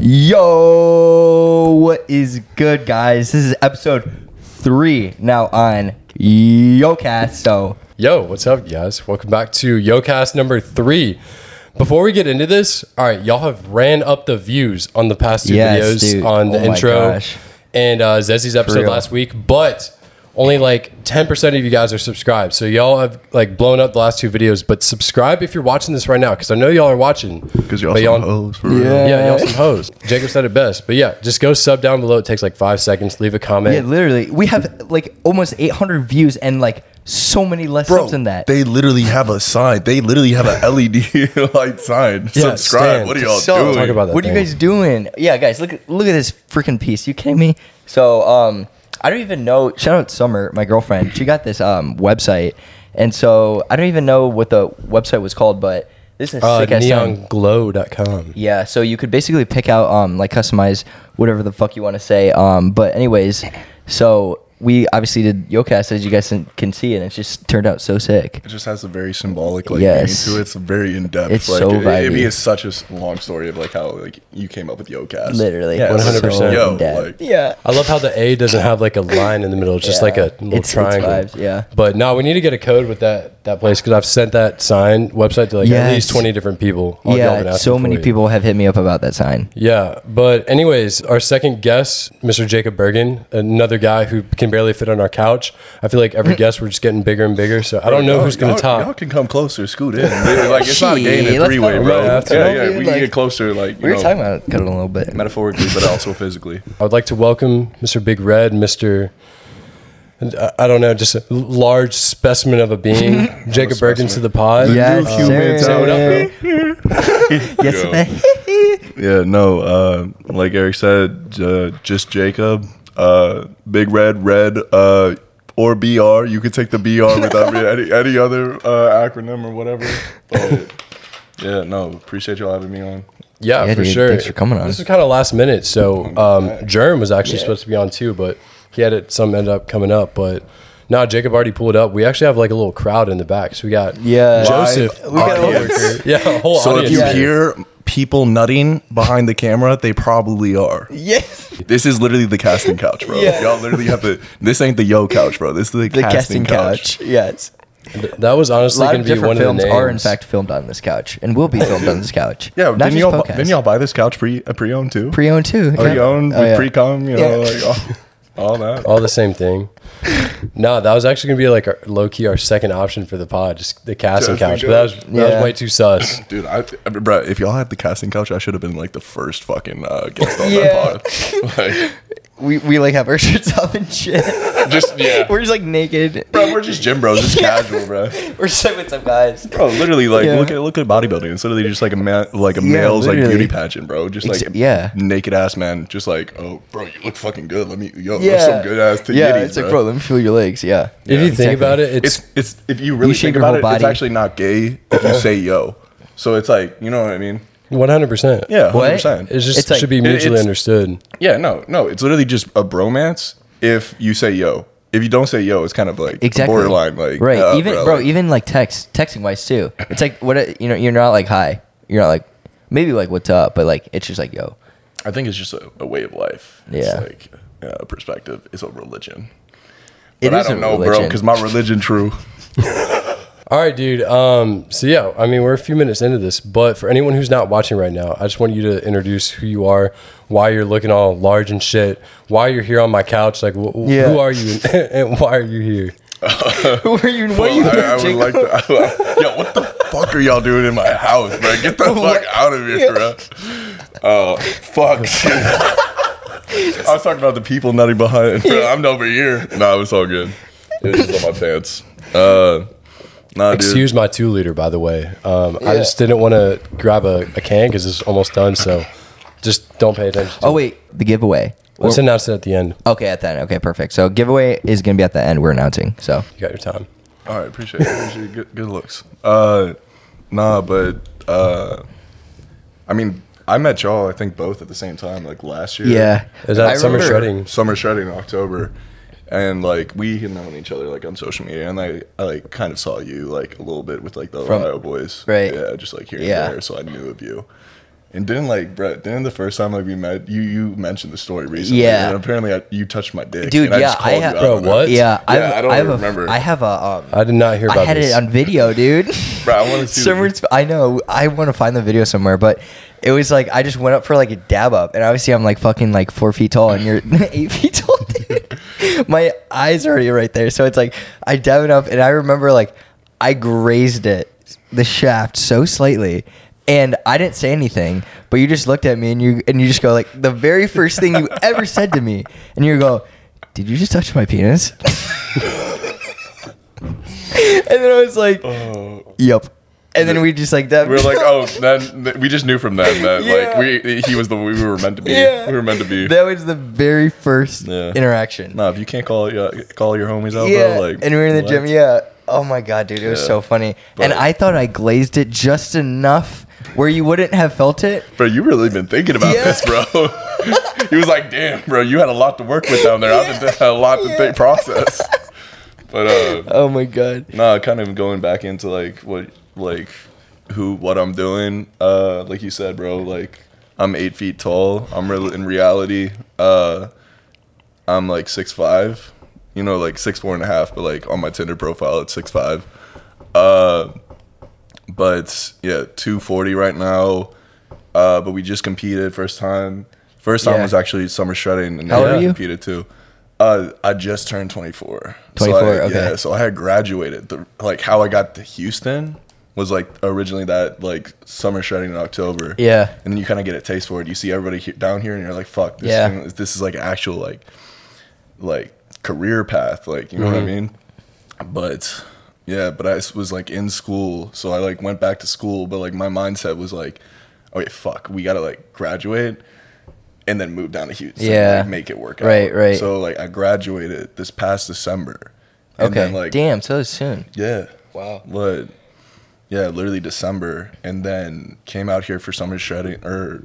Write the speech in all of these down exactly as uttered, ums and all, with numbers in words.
Yo, what is good, guys? This is episode three now on YoCast. So, yo, what's up, guys? Welcome back to YoCast number three. Before we get into this, all right, y'all have ran up the views on the past two yes, videos dude. on the oh intro and uh, Zezzy's episode Real. last week, but only like ten percent of you guys are subscribed. So y'all have like blown up the last two videos, but subscribe if you're watching this right now, because I know y'all are watching. Because y'all, y'all some hoes. For real. Yeah. yeah, y'all some hoes. Jacob said it best. But yeah, just go sub down below. It takes like five seconds. Leave a comment. Yeah, literally. We have like almost eight hundred views and like so many less Bro, subs than that. They literally have a sign. They literally have an L E D light sign. Yeah, subscribe. Stan, what are y'all so doing? Talk about that what thing. are you guys doing? Yeah, guys, look look at this freaking piece. You kidding me? So, um... I don't even know. Shout out Summer, my girlfriend. She got this um, website, and so I don't even know what the website was called, but this is uh, sick ass Neonglow dot com. Yeah, so you could basically pick out, um, like, customize whatever the fuck you want to say. Um, but anyways, so we obviously did YoCast, as you guys can see, and it just turned out so sick. It just has a very symbolic, like, yes. meaning to it. It's very in depth. It's like, so it, vibey. It, it is such a long story of like how like you came up with YoCast. Literally, yeah, one hundred percent. So Yo, like, yeah, I love how the A doesn't have like a line in the middle. It's just yeah. like a little it's, triangle. It's vibes, yeah, but no, we need to get a code with that that place, because I've sent that sign website to like yes. at least twenty different people. All yeah, so many people you. have hit me up about that sign. Yeah, but anyways, our second guest, Mister Jacob Bergen, another guy who can barely fit on our couch. I feel like every guest we're just getting bigger and bigger, so I don't know y'all, who's going to top. Y'all can come closer, scoot in. Like, it's Gee, not a game in three-way, bro. Yeah, yeah, yeah, we like, can get closer. Like, we were know, talking about it a little bit. Metaphorically, but also physically. I would like to welcome Mister Big Red, Mister I don't know, just a large specimen of a being, Jacob Bergen to the pod. Yeah, human. Yes, Yeah, no, uh, like Eric said, uh, just Jacob. Uh, Big Red, Red, uh, or B R. You could take the B R without any, any other uh, acronym or whatever. But, yeah, no, appreciate y'all having me on. Yeah, yeah for dude, sure. Thanks for coming on. This is kind of last minute, so um, Germ was actually yeah. supposed to be on too, but he had it, some end up coming up, but... No, Jacob already pulled up. We actually have like a little crowd in the back. So we got yeah. Joseph. We got a yeah, a whole so audience. So if you hear people nutting behind the camera, they probably are. Yes. This is literally the casting couch, bro. Yeah. Y'all literally have to. This ain't the Yo couch, bro. This is the, the casting, casting couch. couch. Yes. That was honestly going to be one of the names. A lot of different films are in fact filmed on this couch, and will be filmed on this couch. Yeah, not didn't, y'all bu- didn't y'all buy this couch pre uh, pre owned too? Pre owned too. Pre owned, yeah. oh, yeah. pre cum, you know, yeah. like all. All that. All the same thing. No, that was actually going to be like our, low-key our second option for the pod, just the casting just couch. But that was, that yeah. was way too sus. Dude, I, I mean, bro, if y'all had the casting couch, I should have been like the first fucking uh, guest on yeah. that pod. Like, we, we like have our shirts off and shit. Just, yeah. We're just like naked. Bro, we're just gym bros. It's yeah. casual, bro. We're just like with some guys. Bro, literally, like, yeah. look at look at bodybuilding. It's literally just like a man, like a yeah, male's literally. like beauty pageant, bro. Just like Ex- yeah. naked ass man. Just like, oh, bro, you look fucking good. Let me, yo, yeah. some good ass to Yeah, yitties, it's bro. like, bro, let me feel your legs. Yeah. If yeah, you exactly. think about it, it's, it's, it's if you really you think about it, body. it's actually not gay if you say yo. So it's like, you know what I mean? one hundred percent. Yeah, one hundred percent. It just like, should be mutually understood. Yeah, no, no. It's literally just a bromance if you say yo. If you don't say yo, it's kind of like exactly. borderline. Like, right. Uh, even, bro, bro like, even like text, texting wise too. It's like, what you know, you're not like hi. You're not like, maybe like what's up, but like, it's just like yo. I think it's just a, a way of life. It's yeah. like a uh, perspective. It's a religion. But it I is don't a know, religion. bro, because my religion true. All right, dude. Um, so, yeah, I mean, we're a few minutes into this, but for anyone who's not watching right now, I just want you to introduce who you are, why you're looking all large and shit, why you're here on my couch. Like, wh- yeah. who are you and, and why are you here? Uh, who are you? What well, are you I, I would like to, I, yo, what the fuck are y'all doing in my house, bro? Get the fuck out of here, bro. Oh, fuck. I was talking about the people nutty behind. Bro. I'm over here. No, nah, it was all good. It was just on my pants. Uh... Nah, Excuse dude. my two liter, by the way. Um, yeah. I just didn't want to grab a, a can because it's almost done. So just don't pay attention. To oh, wait. The giveaway. Let's or, announce it at the end. Okay, at the end. Okay, perfect. So giveaway is going to be at the end. We're announcing. So you got your time. All right. Appreciate it. Appreciate it. Good, good looks. Uh, nah, but uh, I mean, I met y'all, I think, both at the same time, like last year. Yeah. Is that I Summer Shredding? Summer Shredding in October. And like we had known each other like on social media, and I, I like kind of saw you like a little bit with like the From, Ohio boys, right? Yeah, just like here and yeah. there. So I knew of you, And didn't like, bro, didn't the first time like we met, you you mentioned the story recently. Yeah. And apparently I, you touched my dick. Dude, and I yeah. Just called I have, you bro, what? Yeah, yeah, I, I don't I have remember. A, I have a, um, I did not hear about this. I had this. It on video, dude. Bro, I want to see somewhere, I know, I want to find the video somewhere, but it was like, I just went up for like a dab up. And obviously I'm like fucking like four feet tall and you're eight feet tall, dude. My eyes are already right there. So it's like, I dab it up and I remember like, I grazed it, the shaft so slightly. And I didn't say anything, but you just looked at me and you and you just go like the very first thing you ever said to me, and you go, "Did you just touch my penis?" And then I was like, oh. "Yup." And then we just like that. We were like, oh, then we just knew from then that yeah. like we he was the we were meant to be. Yeah. We were meant to be. That was the very first yeah. interaction. No, if you can't call uh, call your homies out, yeah. bro. Like, and we were in the what? gym. Yeah. Oh my god, dude, it was yeah. so funny. But, and I thought I glazed it just enough where you wouldn't have felt it. Bro, you really been thinking about yeah. this, bro. He was like, "Damn, bro, you had a lot to work with down there. Yeah. I've been doing a lot yeah. to think process." But uh, oh my god. No, nah, kind of going back into like what. Like who what I'm doing uh like you said, bro, like I'm eight feet tall. I'm real in reality uh I'm like six five, you know, like six four and a half, but like on my Tinder profile it's six five. Uh but yeah, two forty right now. Uh but we just competed first time first time yeah. was actually Summer Shredding, and how I competed too. Uh, I just turned twenty-four twenty-four so I, okay yeah, so I had graduated the, like how I got to Houston was like originally that like Summer Shredding in October. Yeah. And then you kind of get a taste for it. You see everybody here, down here and you're like, fuck, this, yeah. thing, this is like an actual like, like career path. Like, you know mm-hmm. what I mean? But yeah, but I was like in school. So I like went back to school, but like my mindset was like, okay, fuck, we got to like graduate and then move down to Houston. Yeah. Like, make it work out. Right, right. So like I graduated this past December. And okay. Then, like, damn, so soon. Yeah. Wow. But yeah, literally December, and then came out here for Summer Shredding or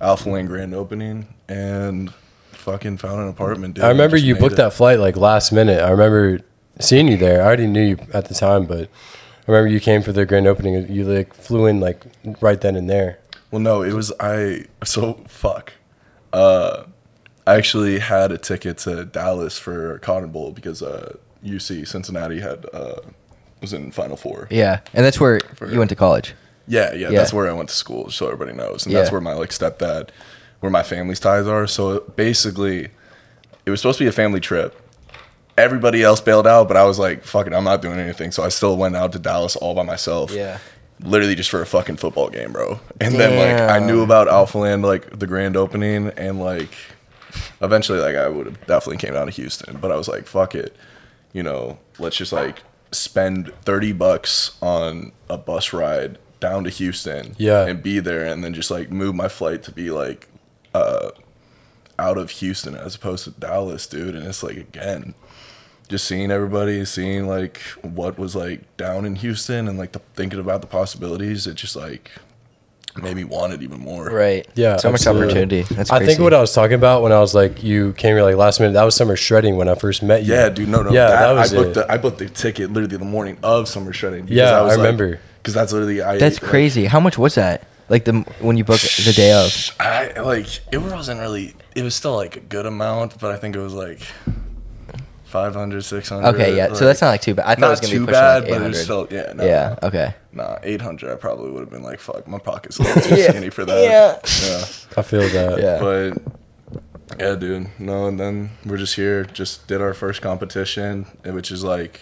Alpha Lane grand opening, and fucking found an apartment. Dude. I remember you booked it. that flight like last minute. I remember seeing you there. I already knew you at the time, but I remember you came for the grand opening. You like flew in like right then and there. Well, no, it was I. So fuck. Uh, I actually had a ticket to Dallas for Cotton Bowl because uh, U C Cincinnati had. Uh, was in Final Four. Yeah, and that's where For, you went to college. Yeah, yeah, yeah, that's where I went to school, so everybody knows. And yeah. that's where my like stepdad, where my family's ties are. So basically, it was supposed to be a family trip. Everybody else bailed out, but I was like, fuck it, I'm not doing anything. So I still went out to Dallas all by myself. Yeah. Literally just for a fucking football game, bro. And Damn. then like I knew about Alpha Land, like the grand opening, and like eventually like I would have definitely came down to Houston. But I was like, fuck it, you know, let's just like spend thirty bucks on a bus ride down to Houston yeah. and be there, and then just like move my flight to be like uh out of Houston as opposed to Dallas, dude. And it's like, again, just seeing everybody, seeing like what was like down in Houston, and like the, thinking about the possibilities, it just like made me want it even more. Right. Yeah. So absolutely. Much opportunity. That's crazy. I think what I was talking about when I was like, you came here like last minute, that was Summer Shredding when I first met you. Yeah, dude. No, no. Yeah, that, that was I booked, it. The, I booked the ticket literally the morning of Summer Shredding. Yeah, I, was I remember. Because like, that's literally... I that's ate, crazy. Like, how much was that? Like the when you booked the day of? I like, it wasn't really... It was still like a good amount, but I think it was like... five hundred, six hundred Okay, yeah. Like, so that's not like too bad. I thought it was going to be pushing bad, like eight hundred. Not too bad, but it's still, yeah. No, yeah, no. Okay. Nah, eight hundred I probably would have been like, fuck, my pocket's a little too yeah. skinny for that. Yeah. yeah. I feel that. Yeah. But, yeah, dude. No, and then we're just here, just did our first competition, which is like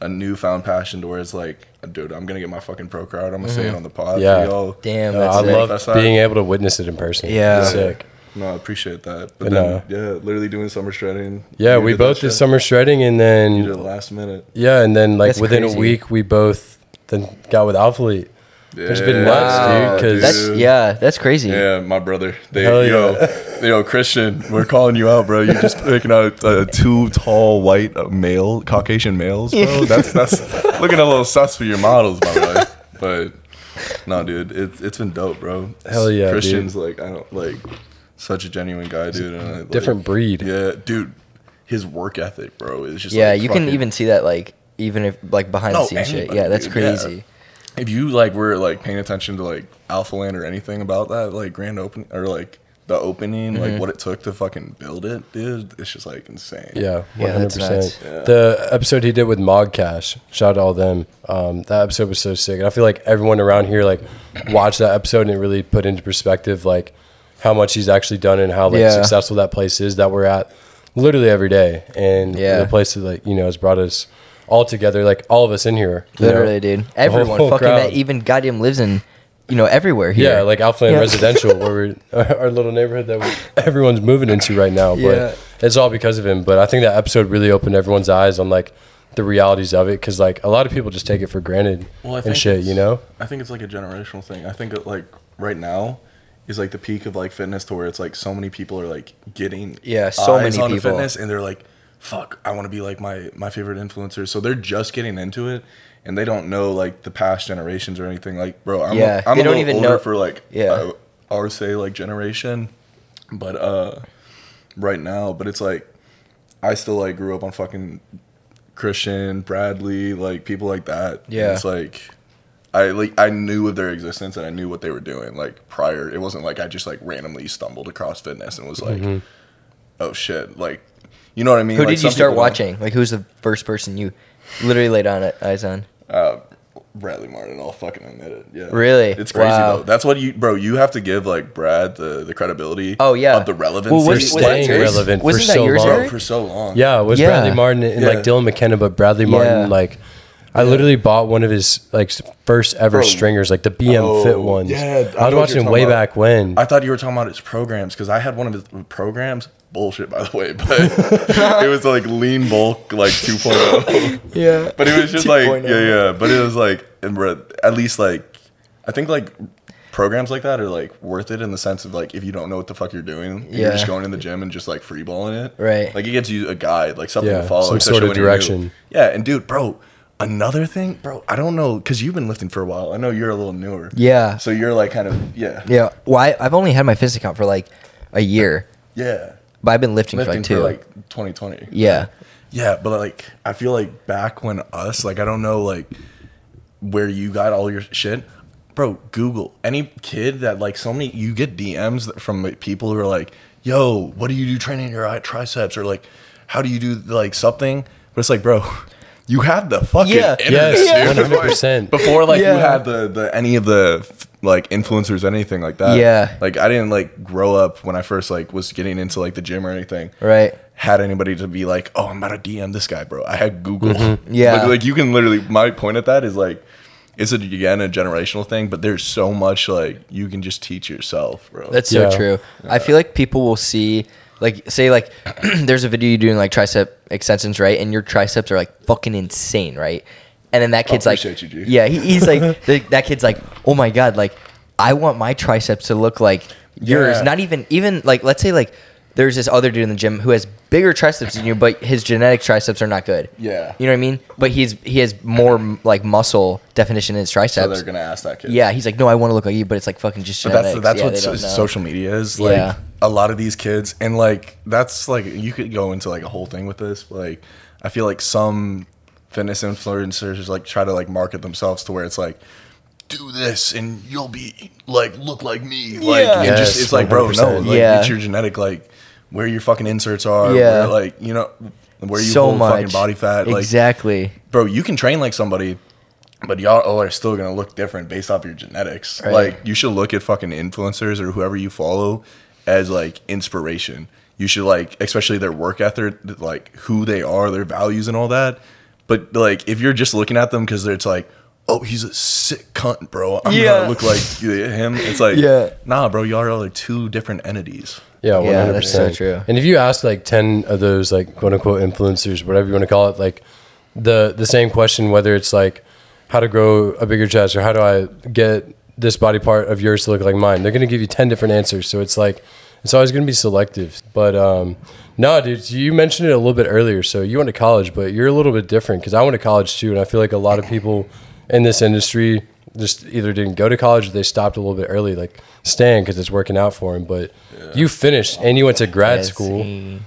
a newfound passion to where it's like, dude, I'm going to get my fucking pro crowd. I'm going to mm-hmm. say it on the pod. Yeah. Y'all. Damn, that's no, I love that's being able to witness it in person. Yeah. That's sick. No, I appreciate that. But and, then, uh, yeah, literally doing Summer Shredding. Yeah, we did both did Summer Shredding, and then you did it last minute. Yeah, and then like that's within crazy. a week, we both then got with Alphalete. Yeah. There's been nuts, wow. dude. Cause that's, yeah, that's crazy. Yeah, my brother. They, Hell you know, yeah. Yo, Christian, we're calling you out, bro. You're just picking out uh, two tall white male Caucasian males, bro. That's that's looking a little sus for your models, by the way. But no, dude, it's it's been dope, bro. Hell yeah, Christian's dude. like I don't like. Such a genuine guy, dude. And I, like, different breed. Yeah, dude. His work ethic, bro, is just yeah. Like, you fucking, can even see that, like, even if like behind no, the scenes shit. Yeah, that's dude, crazy. Yeah. if you like were like paying attention to like Alpha Lane or anything about that, like grand opening or like the opening, mm-hmm. like what it took to fucking build it, dude, it's just like insane. Yeah, one hundred percent. Yeah, that's nuts. Yeah. The episode he did with Mogcash, shout out to all them. Um, that episode was so sick. And I feel like everyone around here like watched that episode and it really put into perspective like how much he's actually done and how like yeah. successful that place is that we're at literally every day. And yeah. the place that like, you know, has brought us all together, like all of us in here. Literally, know? Dude. Everyone whole, whole fucking crowd. That even goddamn lives in, you know, everywhere here. Yeah, like Alpha Lane yeah. Residential, where we're, our little neighborhood that we, everyone's moving into right now. But yeah. it's all because of him. But I think that episode really opened everyone's eyes on like the realities of it, because like a lot of people just take it for granted well, and shit, you know? I think it's like a generational thing. I think it, like right now is like the peak of like fitness to where it's like so many people are like getting yeah, so eyes many on people. Fitness and they're like, fuck, I want to be like my, my favorite influencer. So they're just getting into it and they don't know like the past generations or anything. Like, bro, I'm yeah, a, I'm they a don't little even older know. For like yeah. I, I would say like generation, but uh, right now. But it's like I still like grew up on fucking Christian, Bradley, like people like that. Yeah, and it's like I like I knew of their existence and I knew what they were doing like prior. It wasn't like I just like randomly stumbled across fitness and was like, mm-hmm. oh shit, like. You know what I mean? Who like did you start watching? Like, who's the first person you literally laid on it, eyes on? Uh, Bradley Martin. I'll fucking admit it. Yeah. Really? It's crazy, wow. though. That's what you, bro, you have to give, like, Brad the, the credibility oh, yeah. of the relevance. Well, was, for staying relevant for so long. Bro, for so long. Yeah, it was yeah. Bradley Martin and, yeah. like, Dylan McKenna, but Bradley Martin, yeah. like... I yeah. literally bought one of his like first ever Bro. Stringers, like the B M oh, Fit ones. Yeah, I, I was watching him way about, back when. I thought you were talking about his programs because I had one of his programs. Bullshit, by the way, but it was like lean bulk, like two point oh. yeah, but it was just like oh. yeah, yeah. But it was like at least like I think like programs like that are like worth it in the sense of like if you don't know what the fuck you're doing, yeah. you're just going in the gym and just like freeballing it, right? Like it gives you a guide, like something yeah, to follow, some sort of direction. Yeah, and dude, bro. Another thing, bro, I don't know, because you've been lifting for a while. I know you're a little newer. Yeah. So you're like kind of, yeah. Yeah. Well, I, I've only had my fitness account for like a year. Yeah. But I've been lifting, lifting for like two. Lifting for like twenty twenty. Yeah. Yeah, but like, I feel like back when us, like, I don't know, like, where you got all your shit. Bro, Google. Any kid that like so many, you get D Ms from like, people who are like, yo, what do you do training your triceps? Or like, how do you do like something? But it's like, bro. You had the fucking yeah. internet, yes, dude. one hundred percent. Before, like, yeah. you had the, the any of the, like, influencers or anything like that. Yeah. Like, I didn't, like, grow up when I first, like, was getting into, like, the gym or anything. Right. Had anybody to be like, oh, I'm about to D M this guy, bro. I had Google. Mm-hmm. Yeah. Like, like, you can literally, my point at that is, like, it's, a, again, a generational thing, but there's so much, like, you can just teach yourself, bro. That's yeah. so true. Yeah. I feel like people will see... Like, say, like, there's a video you're doing, like, tricep extensions, right? And your triceps are, like, fucking insane, right? And then that kid's like... You, G. Yeah, he, he's like... the, that kid's like, oh, my God, like, I want my triceps to look like yours. Yeah. Not even... Even, like, let's say, like, there's this other dude in the gym who has bigger triceps than you, but his genetic triceps are not good. Yeah. You know what I mean? But he's he has more, like, muscle definition in his triceps. So they're going to ask that kid. Yeah, he's like, no, I want to look like you, but it's, like, fucking just genetics. But that's that's yeah, what so, social media is, like... Yeah. A lot of these kids, and like that's like you could go into like a whole thing with this. Like, I feel like some fitness influencers just like try to like market themselves to where it's like, do this and you'll be like look like me. Yeah. Like, yes, and just it's one hundred percent. Like, bro, no, like yeah. it's your genetic, like where your fucking inserts are, yeah, where, like you know where you so hold much. Fucking body fat, like, exactly, bro. You can train like somebody. But y'all are still gonna look different based off your genetics. Right. Like you should look at fucking influencers or whoever you follow as like inspiration. You should like, especially their work ethic, like who they are, their values and all that. But like, if you're just looking at them because it's like, oh, he's a sick cunt, bro. I'm yeah. gonna look like him. It's like, yeah. nah, bro, y'all are like two different entities. Yeah, one hundred percent. Yeah, that's so true. And if you ask like ten of those like quote unquote influencers, whatever you want to call it, like the the same question, whether it's like, how to grow a bigger chest or how do I get this body part of yours to look like mine? They're going to give you ten different answers. So it's like, it's always going to be selective. But um, no, dude, you mentioned it a little bit earlier. So you went to college, but you're a little bit different because I went to college too. And I feel like a lot of people in this industry just either didn't go to college or they stopped a little bit early, like staying because it's working out for them. But yeah. you finished and you went to grad school.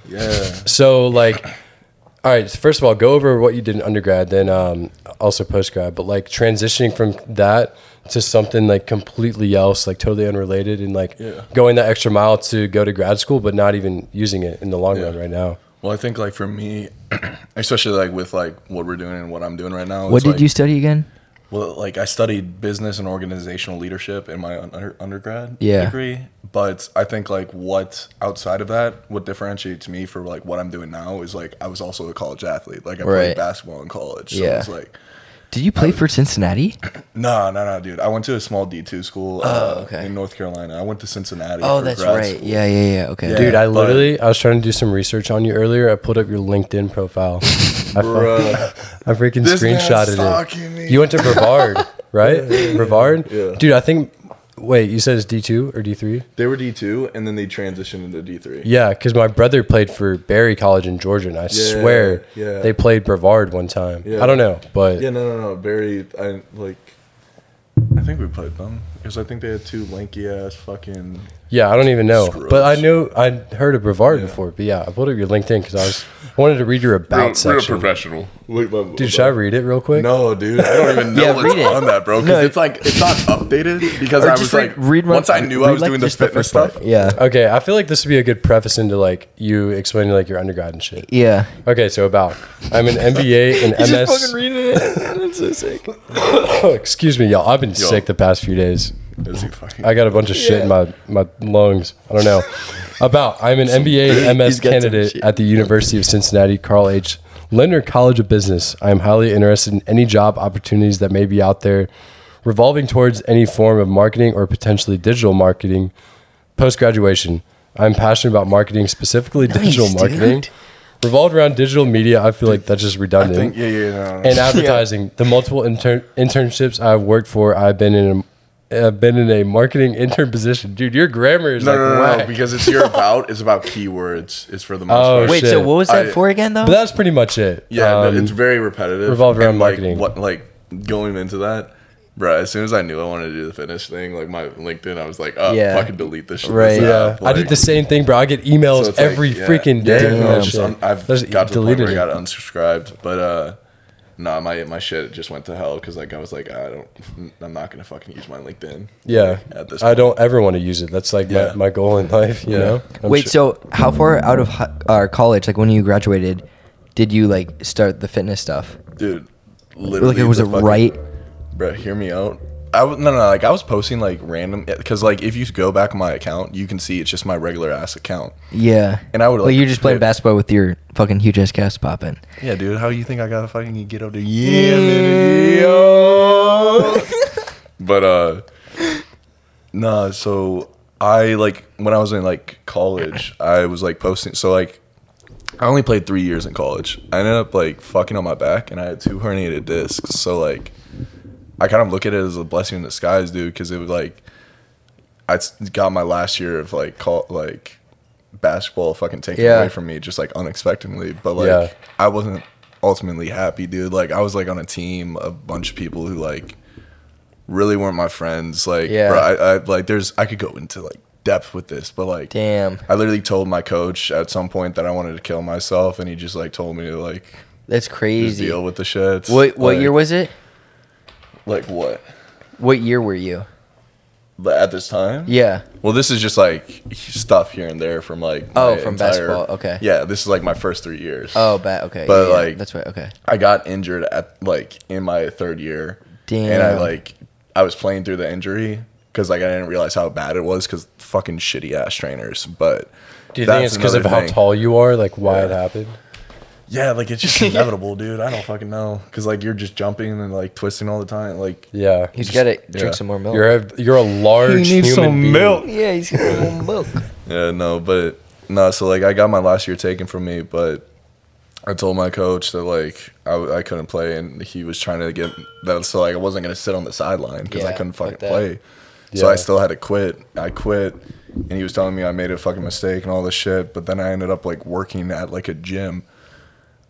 Yeah. So like... All right. First of all, go over what you did in undergrad, then um, also postgrad. But like transitioning from that to something like completely else, like totally unrelated, and like yeah. going that extra mile to go to grad school, but not even using it in the long yeah. run right now. Well, I think like for me, especially like with like what we're doing and what I'm doing right now. What did like, you study again? Well, like I studied business and organizational leadership in my under- undergrad yeah. degree, but I think like what outside of that, what differentiates me for like what I'm doing now is like I was also a college athlete. Like I right. played basketball in college. So yeah. it's like, did you play was, for Cincinnati? No, no, no, dude. I went to a small D two school oh, uh, okay. in North Carolina. I went to Cincinnati. Oh, for that's grad right. school. Yeah, yeah, yeah. Okay. Yeah, dude, I literally, I was trying to do some research on you earlier. I pulled up your LinkedIn profile. I, Bruh, I freaking screenshotted it. You went to Brevard, right? Brevard? Yeah. Dude, I think, wait, you said it's D two or D three? They were D two, and then they transitioned into D three. Yeah, because my brother played for Barry College in Georgia, and I yeah, swear yeah. they played Brevard one time. Yeah. I don't know, but... Yeah, no, no, no. Barry, I like... I think we played them, because I think they had two lanky-ass fucking... Yeah, I don't even know. Scrubs. But I knew... I heard of Brevard yeah. before, but yeah, I pulled up your LinkedIn, because I was I wanted to read your about real, section. Real professional. Dude, about. Should I read it real quick? No, dude. I don't even know yeah, what's on that, bro, because no. it's like... It's not updated, because I was like... like read once my, I knew I was like doing this fitness stuff. Part. Yeah. Okay, I feel like this would be a good preface into, like, you explaining, like, your undergrad and shit. Yeah. Okay, so about... I'm an M B A and M S... You just fucking reading it. That's so sick. Oh, excuse me, y'all. I've been Yo. sick the past few days. I got a bunch of shit yeah. in my, my lungs. I don't know. About, I'm an M B A M S candidate at the University of Cincinnati Carl H Leonard College of Business. I am highly interested in any job opportunities that may be out there revolving towards any form of marketing or potentially digital marketing. Post-graduation, I'm passionate about marketing, specifically nice, digital marketing. Dude. Revolved around digital media, I feel like that's just redundant. I think, yeah, yeah, no, no. And advertising. Yeah. The multiple inter- internships I've worked for, I've been in a I've been in a marketing intern position. Dude, your grammar is no, like no, no, no, because it's your about is about keywords. It's for the most oh, part. Wait, shit. So what was that I, for again, though? But that's pretty much it. Yeah, um, it's very repetitive. Revolved around and marketing. Like, what, like going into that, bro. As soon as I knew I wanted to do the fitness thing, like my LinkedIn, I was like, oh, yeah. fucking delete this shit. Right? This yeah. App, like, I did the same thing, bro. I get emails so every like, yeah, freaking day. Dude, no, just, un- I've just got to the point where I got unsubscribed, but. uh Nah, my my shit just went to hell because like I was like I don't I'm not gonna fucking use my LinkedIn. Yeah, at this point. I don't ever want to use it. That's like yeah. my, my goal in life. You yeah. know. I'm Wait, sure. so how far out of uh, college, like when you graduated, did you like start the fitness stuff? Dude, literally, like it was a fucking, right. Bro, hear me out. I was no no like I was posting like random because like if you go back on my account you can see it's just my regular ass account. Yeah. And I would like well, you're just playing basketball with your fucking huge ass cast popping. Yeah, dude. How you think I gotta fucking get up there? Yeah, man. But uh, nah. So I like when I was in like college, I was like posting. So like I only played three years in college. I ended up like fucking on my back, and I had two herniated discs. So like. I kind of look at it as a blessing in disguise, dude, because it was like I got my last year of like call, like basketball fucking taken yeah. away from me just like unexpectedly. But like yeah. I wasn't ultimately happy, dude. Like I was like on a team of a bunch of people who like really weren't my friends. Like yeah. bro, I, I like there's I could go into like depth with this, but like damn, I literally told my coach at some point that I wanted to kill myself, and he just like told me to like that's crazy deal with the shit. What what like, year was it? Like what? What year were you? At this time? Yeah. Well, this is just like stuff here and there from like oh, from entire, basketball. Okay. Yeah, this is like my first three years. Oh, bat. Okay. But yeah, like that's right. Okay. I got injured at like in my third year. Damn. And I like I was playing through the injury because like I didn't realize how bad it was because fucking shitty ass trainers. But do you think it's because of thing. How tall you are? Like why yeah. it happened? Yeah, like it's just inevitable, dude. I don't fucking know, cause like you're just jumping and like twisting all the time. Like yeah, he's got to drink yeah. some more milk. You're a, you're a large he needs human some being. Milk. Yeah, he's got a little milk. Yeah, no, but no. So like I got my last year taken from me, but I told my coach that like I, I couldn't play, and he was trying to get that. So like I wasn't gonna sit on the sideline because yeah, I couldn't fucking like play. Yeah. So I still had to quit. I quit. And he was telling me I made a fucking mistake and all this shit. But then I ended up like working at like a gym.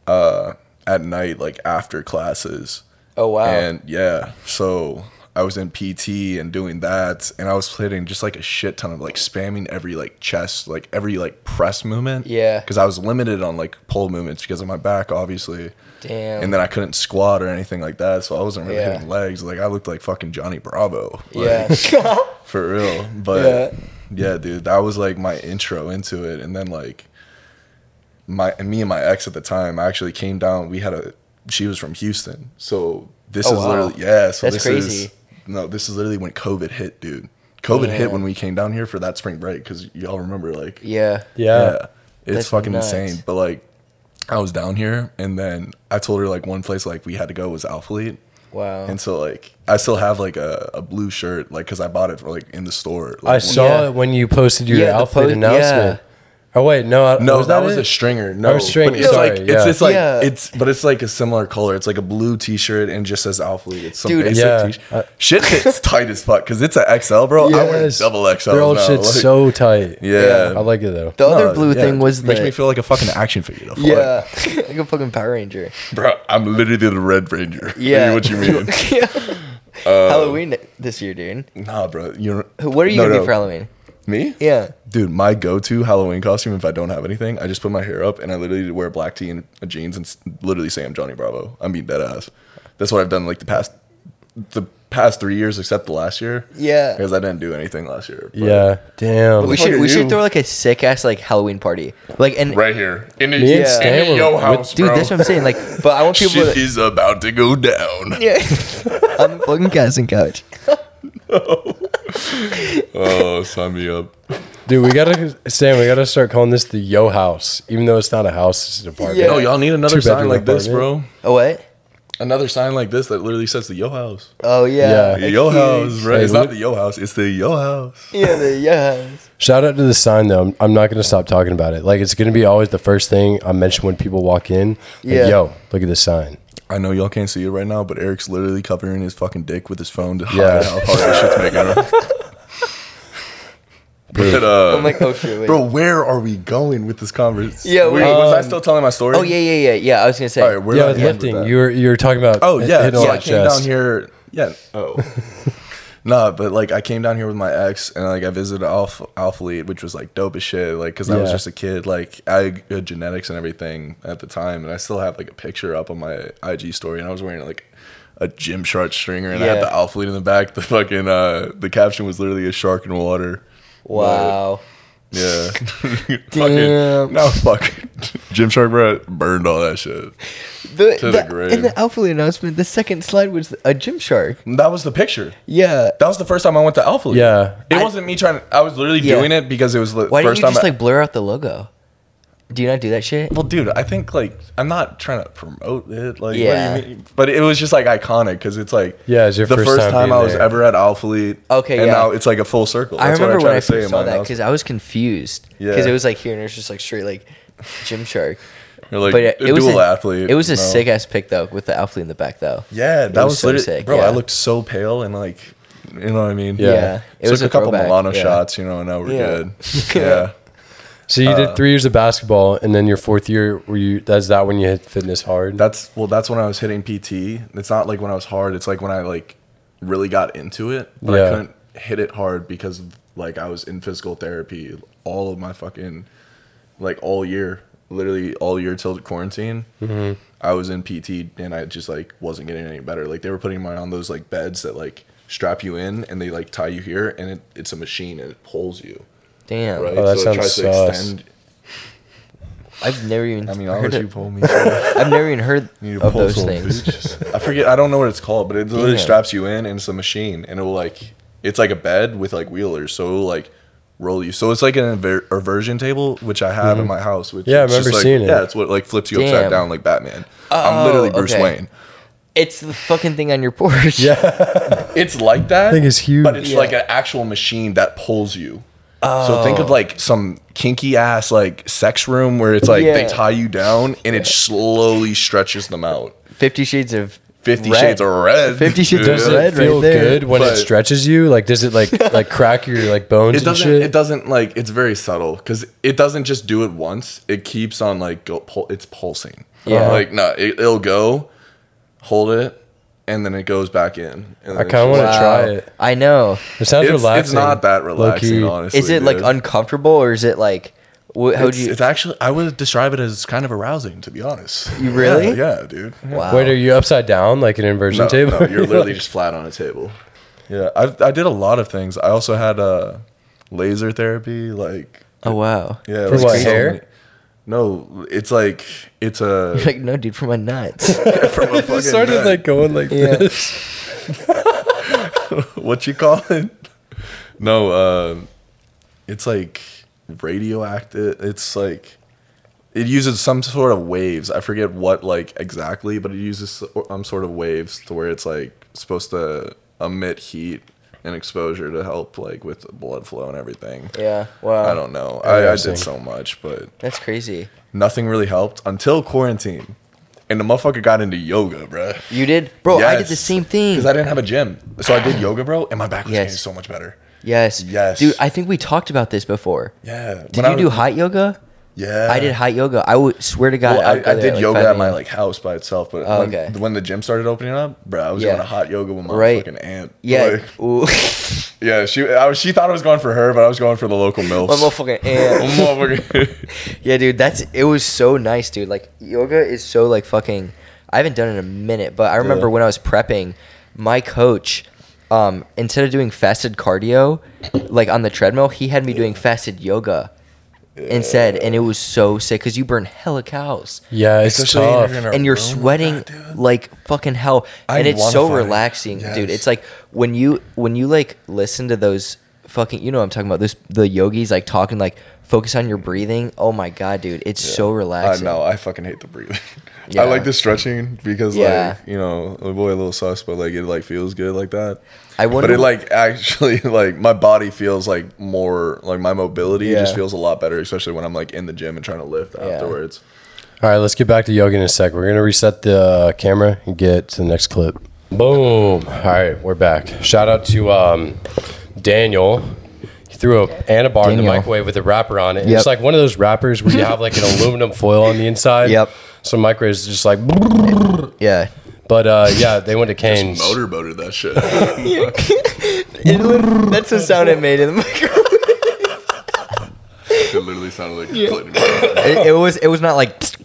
Uh, at night, like after classes. Oh wow! And yeah, so I was in P T and doing that, and I was hitting just like a shit ton of like spamming every like chest, like every like press movement. Yeah. Because I was limited on like pull movements because of my back, obviously. Damn. And then I couldn't squat or anything like that, so I wasn't really yeah. hitting legs. Like I looked like fucking Johnny Bravo. Like, yeah. For real. But yeah. yeah, dude, that was like my intro into it, and then like my me and my ex at the time actually came down. We had a she was from Houston, so. This oh, is wow. literally, yeah. So That's this crazy. Is, no, this is literally when COVID hit, dude. COVID yeah. hit when we came down here for that spring break, because y'all remember, like. Yeah. Yeah. yeah. It's That's fucking nuts. Insane. But, like, I was down here, and then I told her, like, one place, like, we had to go was Alphalete. Wow. And so, like, I still have, like, a, a blue shirt, like, because I bought it, for, like, in the store. Like, I saw yeah. it when you posted your yeah, Alphalete po- announcement. Yeah. Oh wait, no, I, no, was that, that was it? A stringer. No, oh, stringer. But it's Sorry, like, yeah. it's, it's like yeah. it's, but it's like a similar color. It's like a blue T-shirt and just says Alphalete. It's some Dude, basic yeah. T-shirt. Uh, Shit fits tight as fuck because it's an X L, bro. Yes. I wear double X L. Their old now. shit's like, so tight. Yeah. yeah, I like it though. The no, other blue yeah. thing was makes the, me feel like a fucking action figure. Though, yeah, like. Like a fucking Power Ranger. Bro, I'm literally the Red Ranger. Yeah, what you mean? yeah. Uh, Halloween this year, dude. Nah, bro. You're. What are you no, gonna no. be for Halloween? Me? Yeah. Dude, my go-to Halloween costume, if I don't have anything, I just put my hair up and I literally wear black tee and jeans and literally say I'm Johnny Bravo. I'm being dead ass. That's what I've done like the past the past three years, except the last year. Yeah. Because I didn't do anything last year. But. Yeah. Damn. We should we should throw like a sick ass like Halloween party. Like and right here. In the yeah. in yo house. Dude, bro. That's what I'm saying. Like, but I want people Shit to, is about to go down. Yeah. On the fucking casting couch. No. Oh, sign me up. Dude, we gotta Sam, we gotta start calling this the Yo House. Even though it's not a house, it's an apartment. Yeah. No, y'all need another Two sign like apartment. This, bro. Oh what? Another sign like this that literally says the Yo House. Oh yeah. yeah. Yo House, right? Hey, it's not the Yo House, it's the Yo House. Yeah, the Yo House. Shout out to the sign though. I'm, I'm not gonna stop talking about it. Like it's gonna be always the first thing I mention when people walk in. Like, yeah. yo, look at this sign. I know y'all can't see it right now, but Eric's literally covering his fucking dick with his phone to hide yeah. how hard this shit's making him. But, uh, I'm like, oh shit, wait. Bro, where are we going with this conversation? Yeah, wait, um, was I still telling my story? Oh yeah, yeah, yeah, yeah. I was gonna say, all right, where yeah, I was lifting. You were you were talking about. Oh yeah, yeah. I came down here. Yeah. Oh. Nah, but like I came down here with my ex, and like I visited Alpha Alphalete, which was like dope as shit. Like, cause yeah. I was just a kid, like I had genetics and everything at the time, and I still have like a picture up on my I G story, and I was wearing like a Gymshark stringer, and yeah. I had the Alphalete in the back. The fucking uh, the caption was literally a shark in water. Wow. But, yeah. Damn. No fucking Gymshark, bro, burned all that shit. The, to the, the grave. In the Alphalete announcement, the second slide was a Gymshark. That was the picture. Yeah. That was the first time I went to Alphalete. Yeah. It I, wasn't me trying to, I was literally yeah. doing it because it was the Why first time. Why didn't you just I, like blur out the logo? Do you not do that shit? Well, dude, I think like, I'm not trying to promote it. Like, yeah. What do you mean? But it was just like iconic because it's like, yeah, it's your the first, first time, time I was there. Ever at Alphalete. Okay. And yeah. now it's like a full circle. That's I remember what I when I first say saw that because I was confused. Yeah. Because it was like here and it was just like straight like Gymshark. You're like but a it dual was a, athlete. It was a no. sick ass pick though with the athlete in the back though. Yeah, that it was, was so sick. Bro, yeah. I looked so pale and like, you know what I mean? Yeah. yeah. It so was like a couple throwback. Milano yeah. shots, you know, and now we're yeah. good. Yeah. So you uh, did three years of basketball, and then your fourth year, were you? That's that when you hit fitness hard. That's well, that's when I was hitting P T. It's not like when I was hard. It's like when I like really got into it, but yeah. I couldn't hit it hard because like I was in physical therapy all of my fucking like all year. Literally all year till quarantine, mm-hmm. I was in P T and I just like wasn't getting any better. Like they were putting me on those like beds that like strap you in and they like tie you here and it, it's a machine and it pulls you. Damn, right? Oh, that so sounds it tries to extend. I've never even. I mean, I'll let you pull me. I've never even heard of those things. I forget. I don't know what it's called, but it literally Damn. straps you in and it's a machine and it will like it's like a bed with like wheelers, so it will, like. roll you so it's like an aver- aversion table which I have mm-hmm. in my house which yeah I've never like, seen it yeah it's what like flips you Damn. upside down like Batman. oh, I'm literally Bruce okay. Wayne. It's the fucking thing on your porch. Yeah. It's like that thing is huge but it's yeah. like an actual machine that pulls you. Oh. So think of like some kinky ass like sex room where it's like yeah. they tie you down and it slowly stretches them out. Fifty shades of Fifty Red. Shades of Red. Fifty Shades of Red. Does it feel right there, good when it stretches you? Like, does it like like crack your like bones it and shit? It doesn't like. It's very subtle because it doesn't just do it once. It keeps on like go. Pul- it's pulsing. Yeah. Like no, it, it'll go. Hold it. and then it goes back in. And I kind of want to wow. try it. I know. It sounds it's, relaxing. It's not that relaxing, honestly. Is it dude. like uncomfortable, or is it like... What, how it's, do you... it's actually, I would describe it as kind of arousing, to be honest. You really? Yeah, yeah dude. Wow. Wait, are you upside down, like an inversion no, table? No, you're literally just flat on a table. Yeah, I I did a lot of things. I also had uh, laser therapy, like... Oh, wow. Yeah. For what, hair? So no, it's like, it's a... You're like, no, dude, for my nuts. Yeah, for my fucking started, nut. like, going like yeah. this. What you call it? No, uh, it's like... radioactive. It's like it uses some sort of waves. I forget what like exactly, but it uses um sort of waves to where it's like supposed to emit heat and exposure to help like with blood flow and everything. Yeah. Wow. I don't know. I, I did so much, but that's crazy. Nothing really helped until quarantine. And the motherfucker got into yoga, bro. You did? Bro, yes. I did the same thing. Because I didn't have a gym. So I did yoga, bro, and my back was yes. getting so much better. Yes. Yes. Dude, I think we talked about this before. Yeah. Did when you was, do hot yoga? Yeah. I did hot yoga. I would swear to God. Well, I, I did like yoga at my like house by itself, but oh, when, okay. when the gym started opening up, bro, I was yeah. doing a hot yoga with my right. fucking aunt. Yeah. Like, yeah. She I was, she thought I was going for her, but I was going for the local milfs. My motherfucking aunt. Yeah, dude. That's it was so nice, dude. Like yoga is so like fucking. I haven't done it in a minute, but I remember yeah. when I was prepping, my coach. Um, instead of doing fasted cardio, like on the treadmill, he had me yeah. doing fasted yoga yeah. instead, and it was so sick because you burn hella cows. Yeah, it's especially tough, you're and you're sweating that, like fucking hell, I and it's so relaxing, yes. dude. It's like when you when you like listen to those fucking, you know, what I'm talking about this the yogis like talking like focus on your breathing. Oh my God, dude, it's yeah. so relaxing. I know, I fucking hate the breathing. Yeah. I like the stretching because, yeah. like, you know, my boy a little sus, but, like, it, like, feels good like that. I wonder. But it, like, actually, like, my body feels, like, more, like, my mobility yeah. just feels a lot better, especially when I'm, like, in the gym and trying to lift yeah. afterwards. All right, let's get back to yoga in a sec. We're going to reset the uh, camera and get to the next clip. Boom. All right, we're back. Shout out to um, Daniel. Threw a Anabar in the microwave with a wrapper on it. Yep. It's like one of those wrappers where you have like an aluminum foil on the inside. Yep. So microwave is just like. Yeah. But uh, yeah, they went to Cane's. Just motorboated that shit. It, that's the sound it made in the microwave. It literally sounded like. Yeah. It, it was. It was not like. It was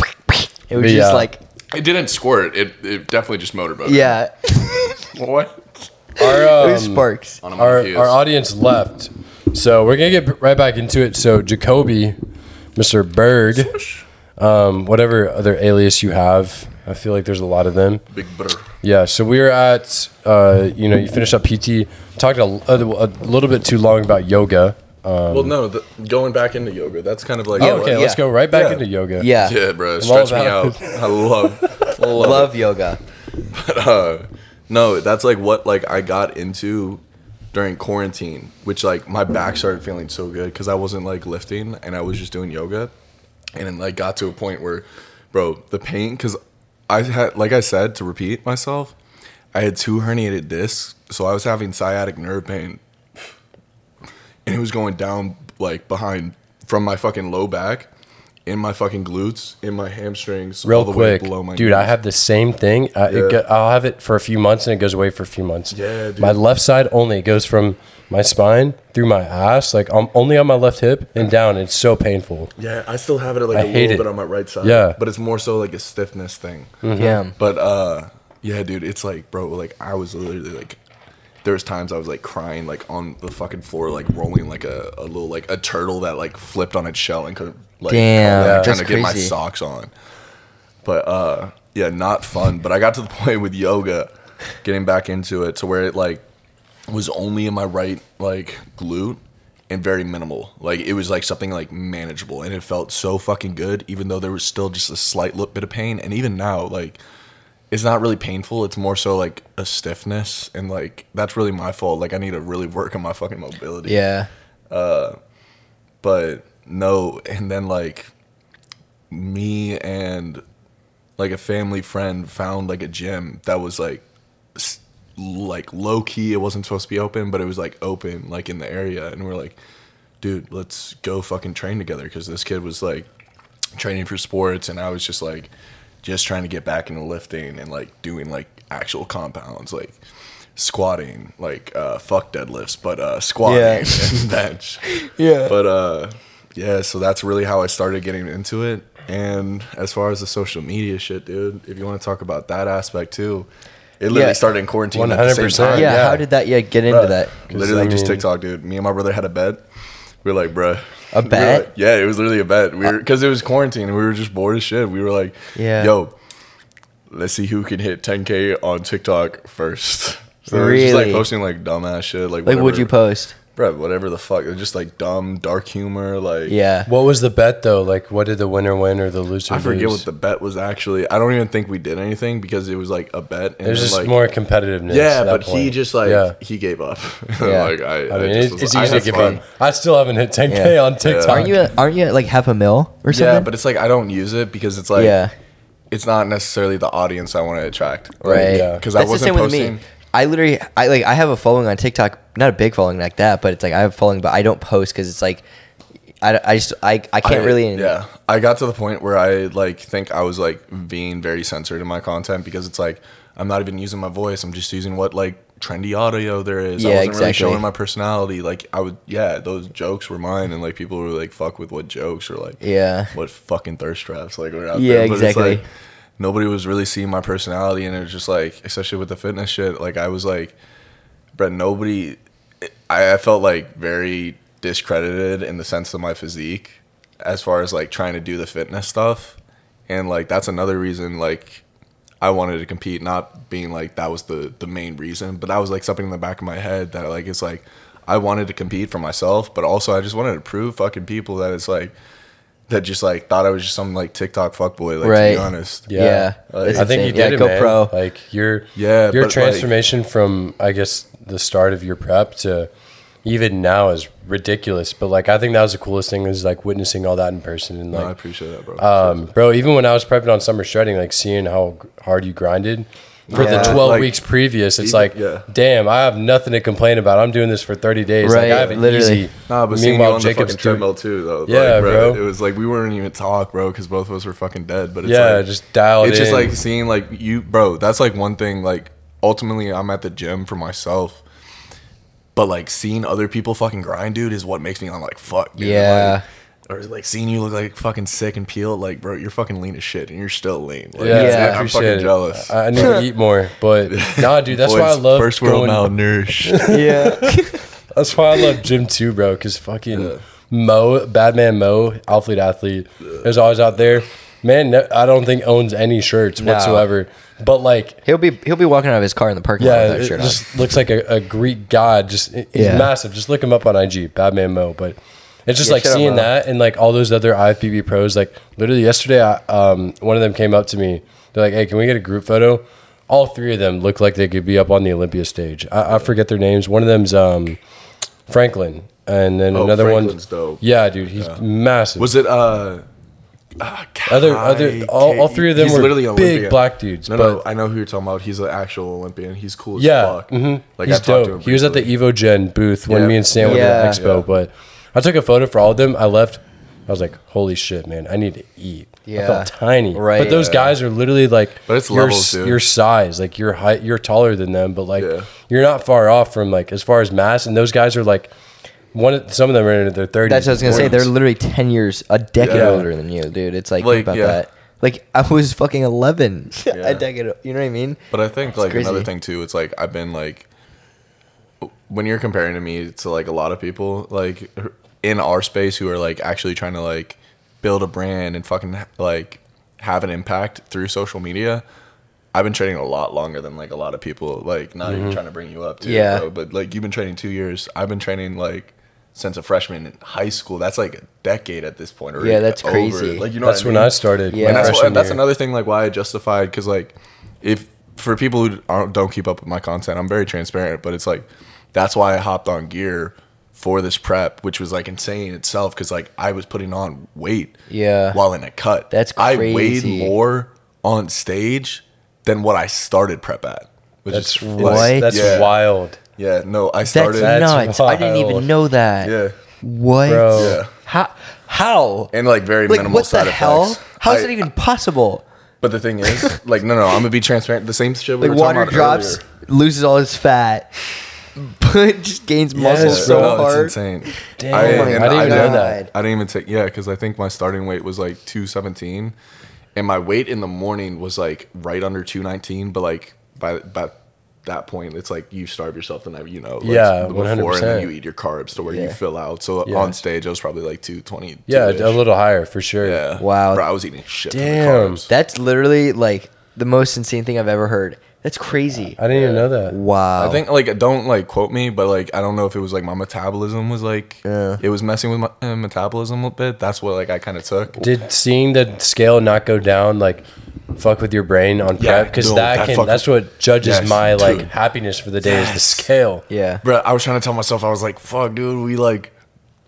but just yeah. like. It didn't squirt. It. It definitely just motorboated. Yeah. What? Our um, it was sparks. On our our audience left. So we're going to get right back into it. So Jacoby, Mister Berg, um, whatever other alias you have, I feel like there's a lot of them. Big Berg. Yeah, so we were at, uh, you know, you finished up P T, talked a, a, a little bit too long about yoga. Um, well, no, the, going back into yoga, that's kind of like... Oh, okay, yeah. Let's go right back yeah. into yoga. Yeah, yeah, bro, stretch me out. I love love, love yoga. But, uh, no, that's like what like I got into... during quarantine, which like my back started feeling so good because I wasn't like lifting and I was just doing yoga, and it like got to a point where, bro, the pain, because I had, like I said, to repeat myself, I had two herniated discs, so I was having sciatic nerve pain, and it was going down like behind from my fucking low back, in my fucking glutes, in my hamstrings, real all the quick, way below my dude, knees. I have the same thing. I, yeah. it go, I'll have it for a few months, and it goes away for a few months. Yeah, dude. My left side only goes from my spine through my ass, like I'm only on my left hip and down. It's so painful. Yeah, I still have it like I a little it. bit on my right side. Yeah, but it's more so like a stiffness thing. Mm-hmm. Yeah. But uh, yeah, dude, it's like, bro, like I was literally like, there was times I was like crying, like on the fucking floor, like rolling like a, a little like a turtle that like flipped on its shell and couldn't. Like, damn, yeah, trying to crazy. Get my socks on. But uh, yeah, not fun. But I got to the point with yoga, getting back into it, to where it like was only in my right like glute and very minimal. Like it was like something like manageable, and it felt so fucking good, even though there was still just a slight little bit of pain. And even now, like it's not really painful. It's more so like a stiffness, and like that's really my fault. Like I need to really work on my fucking mobility. Yeah. Uh, but. No, and then like me and like a family friend found like a gym that was like s- like low key. It wasn't supposed to be open, but it was like open like in the area, and we're like, dude, let's go fucking train together, because this kid was like training for sports, and I was just like just trying to get back into lifting and like doing like actual compounds, like squatting, like uh, fuck deadlifts, but uh, squatting yeah. and bench. Yeah. But uh, yeah, so that's really how I started getting into it. And as far as the social media shit, dude, if you want to talk about that aspect too, it literally yeah. started in quarantine one hundred percent. At the same time. Yeah, yeah, how did that yeah get into bruh, that? Literally I mean, just TikTok, dude. Me and my brother had a bet. We were like, bruh. A bet? We like, yeah, it was literally a bet. We were Because it was quarantine and we were just bored as shit. We were like, yeah. yo, let's see who can hit ten K on TikTok first. So really? We were just like posting like dumbass shit. Like, like what'd you post? Bruh, whatever the fuck. It was just like dumb, dark humor. Like, yeah. What was the bet though? Like, what did the winner win or the loser lose? I forget lose? What the bet was actually. I don't even think we did anything because it was like a bet. And it was just like, more competitiveness. Yeah, but point. He just like, yeah. he gave up. Yeah. Like, I, I mean, I it's, it's like, easy I to give fun. Up. I still haven't hit ten K yeah. on TikTok. Yeah. Aren't you at, aren't you at like half a mil or something? Yeah, but it's like, I don't use it because it's like, yeah. it's not necessarily the audience I want to attract. Right. Because like, yeah. I wasn't posting. I literally, I like, I have a following on TikTok, not a big following like that, but it's like I have a following, but I don't post because it's like, I, I just, I, I can't I, really. Yeah. I got to the point where I like think I was like being very censored in my content because it's like, I'm not even using my voice. I'm just using what like trendy audio there is. Yeah, I wasn't exactly. really showing my personality. Like I would, yeah, those jokes were mine. And like people were like, fuck with what jokes or like, yeah, what fucking thirst traps like were out yeah, there. Yeah, exactly. It's, like, nobody was really seeing my personality, and it was just like, especially with the fitness shit, like I was like, Brett, nobody, I, I felt like very discredited in the sense of my physique as far as like trying to do the fitness stuff. And like, that's another reason, like I wanted to compete, not being like, that was the, the main reason, but that was like something in the back of my head that like, it's like, I wanted to compete for myself, but also I just wanted to prove fucking people that it's like, that just like thought I was just some like TikTok fuckboy, like right. to be honest. Yeah. yeah. Like, I think you did yeah, it, man. Pro. Like your yeah, your transformation like, from I guess the start of your prep to even now is ridiculous. But like I think that was the coolest thing is like witnessing all that in person and like no, I appreciate that, bro. Um bro, even when I was prepping on Summer Shredding, like seeing how hard you grinded for yeah, the twelve like, weeks previous, it's even, like, yeah. damn, I have nothing to complain about. I'm doing this for thirty days. Right, like, I have it literally. Easy. Nah, but seeing you on Jacob's the fucking treadmill too, though. Yeah, like, bro, bro. It was like, we weren't even talk, bro, because both of us were fucking dead. But it's yeah, like, just dialed in. It's just like seeing like you, bro, that's like one thing. Like, ultimately, I'm at the gym for myself. But like seeing other people fucking grind, dude, is what makes me, I'm like, fuck, dude. Yeah. Like, or like seeing you look like fucking sick and peeled, like bro, you're fucking lean as shit, and you're still lean. Like, yeah, yeah, I'm fucking it. Jealous. I, I need to eat more, but nah, dude, that's boys, why I love first world malnourished. Yeah, that's why I love gym too, bro. Because fucking yeah. Mo, Batman Mo, Alphalete athlete, is always out there. Man, no, I don't think owns any shirts no. whatsoever. But like he'll be he'll be walking out of his car in the parking lot yeah, with that shirt on. Just looks like a, a Greek god. Just he's yeah. massive. Just look him up on I G, Batman Mo, but. It's just yeah, like seeing that and like all those other I F B B pros. Like literally yesterday, I, um, one of them came up to me. They're like, "Hey, can we get a group photo?" All three of them look like they could be up on the Olympia stage. I, I forget their names. One of them's um, Franklin, and then oh, another Franklin's one. Dope. Yeah, dude, he's yeah. massive. Was it uh, uh Kai, other other all, all three of them he's were literally big Olympian. Black dudes? No, but, no, I know who you're talking about. He's an actual Olympian. He's cool as yeah, fuck. Mm-hmm. Like he's I dope. To him he was at the Evo Gen booth when yeah. me and Sam yeah. were at the expo, yeah. but. I took a photo for all of them. I left. I was like, holy shit, man. I need to eat. Yeah. I felt tiny. Right. But those yeah. guys are literally like but it's your, levels, dude. Your size. Like your height. You're taller than them, but like yeah. you're not far off from like as far as mass. And those guys are like one. Some of them are in their thirties. That's what I was going to say. They're literally ten years, a decade yeah. older than you, dude. It's like, like about yeah. that. Like I was fucking eleven yeah. a decade. You know what I mean? But I think it's like crazy. Another thing too, it's like I've been like, when you're comparing to me to like a lot of people like in our space who are like actually trying to like build a brand and fucking like have an impact through social media, I've been training a lot longer than like a lot of people, like not mm-hmm. even trying to bring you up too, yeah bro, but like you've been training two years, I've been training like since a freshman in high school. That's like a decade at this point already. Yeah, that's over. Crazy, like you know that's what I mean? When I started yeah and that's, what, that's another thing like why I justified, because like if for people who aren't, don't keep up with my content, I'm very transparent, but it's like that's why I hopped on gear for this prep, which was like insane in itself, because like I was putting on weight yeah. while in a cut. That's crazy. I weighed more on stage than what I started prep at. Which that's is, what? That's yeah. wild. Yeah, no, I started. That's nuts. That's I didn't even know that. Yeah. What? Bro. Yeah. How? How? And like very like, minimal side effects. What the hell? How is I, it even possible? But the thing is, like, no, no, I'm gonna be transparent. The same shit we like were talking about earlier. Water drops, loses all his fat, but just gains muscle yeah, so no, hard. It's insane. Damn, I, oh my I didn't know that. I didn't even take. Yeah, because I think my starting weight was like two seventeen, and my weight in the morning was like right under two nineteen. But like by by that point, it's like you starve yourself the night. You know, like yeah, before, one hundred percent. And then you eat your carbs to where yeah. you fill out. So yeah. on stage, I was probably like two twenty. Yeah, two-ish. A little higher for sure. Yeah. Wow. Bro, I was eating shit. Damn, carbs. That's literally like the most insane thing I've ever heard. That's crazy. I didn't even know that. Wow. I think, like, don't, like, quote me, but, like, I don't know if it was, like, my metabolism was, like, yeah. it was messing with my uh, metabolism a bit. That's what, like, I kind of took. Did seeing the scale not go down, like, fuck with your brain on yeah, prep? Because no, that that that's what judges yes, my, dude. like, happiness for the day yes. is the scale. Yeah. Bro, I was trying to tell myself, I was like, fuck, dude, we, like,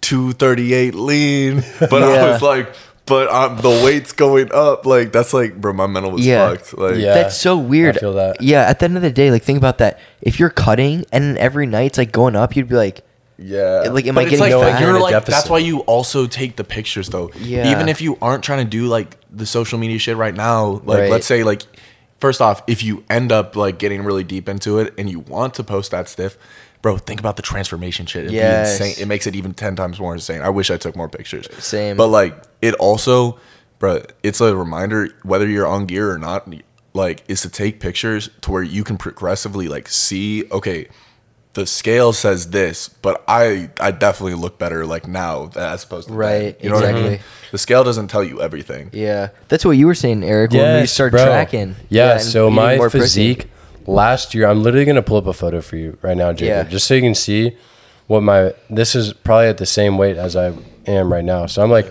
two thirty-eight lean. But yeah. I was like... But um, the weight's going up. Like, that's like, bro, my mental was yeah. fucked. Like, yeah. That's so weird. I feel that. Yeah, at the end of the day, like, think about that. If you're cutting and every night's, like, going up, you'd be like, yeah. Like, am but I it's getting like, fat? You're like, that's why you also take the pictures, though. Yeah. Even if you aren't trying to do, like, the social media shit right now. Like, right. let's say, like, first off, if you end up, like, getting really deep into it and you want to post that stiff, bro, think about the transformation shit. It'd yes. be insane. It makes it even ten times more insane. I wish I took more pictures. Same. But, like, it also, bro, it's a reminder, whether you're on gear or not, like, is to take pictures to where you can progressively, like, see, okay, the scale says this, but I I definitely look better, like, now as opposed to right, that. You know exactly. what I mean? The scale doesn't tell you everything. Yeah. That's what you were saying, Eric, yes, when we start bro. tracking. Yeah, yeah so my physique... Pretty. Last year, I'm literally going to pull up a photo for you right now, Jacob, yeah. just so you can see what my, this is probably at the same weight as I am right now. So I'm like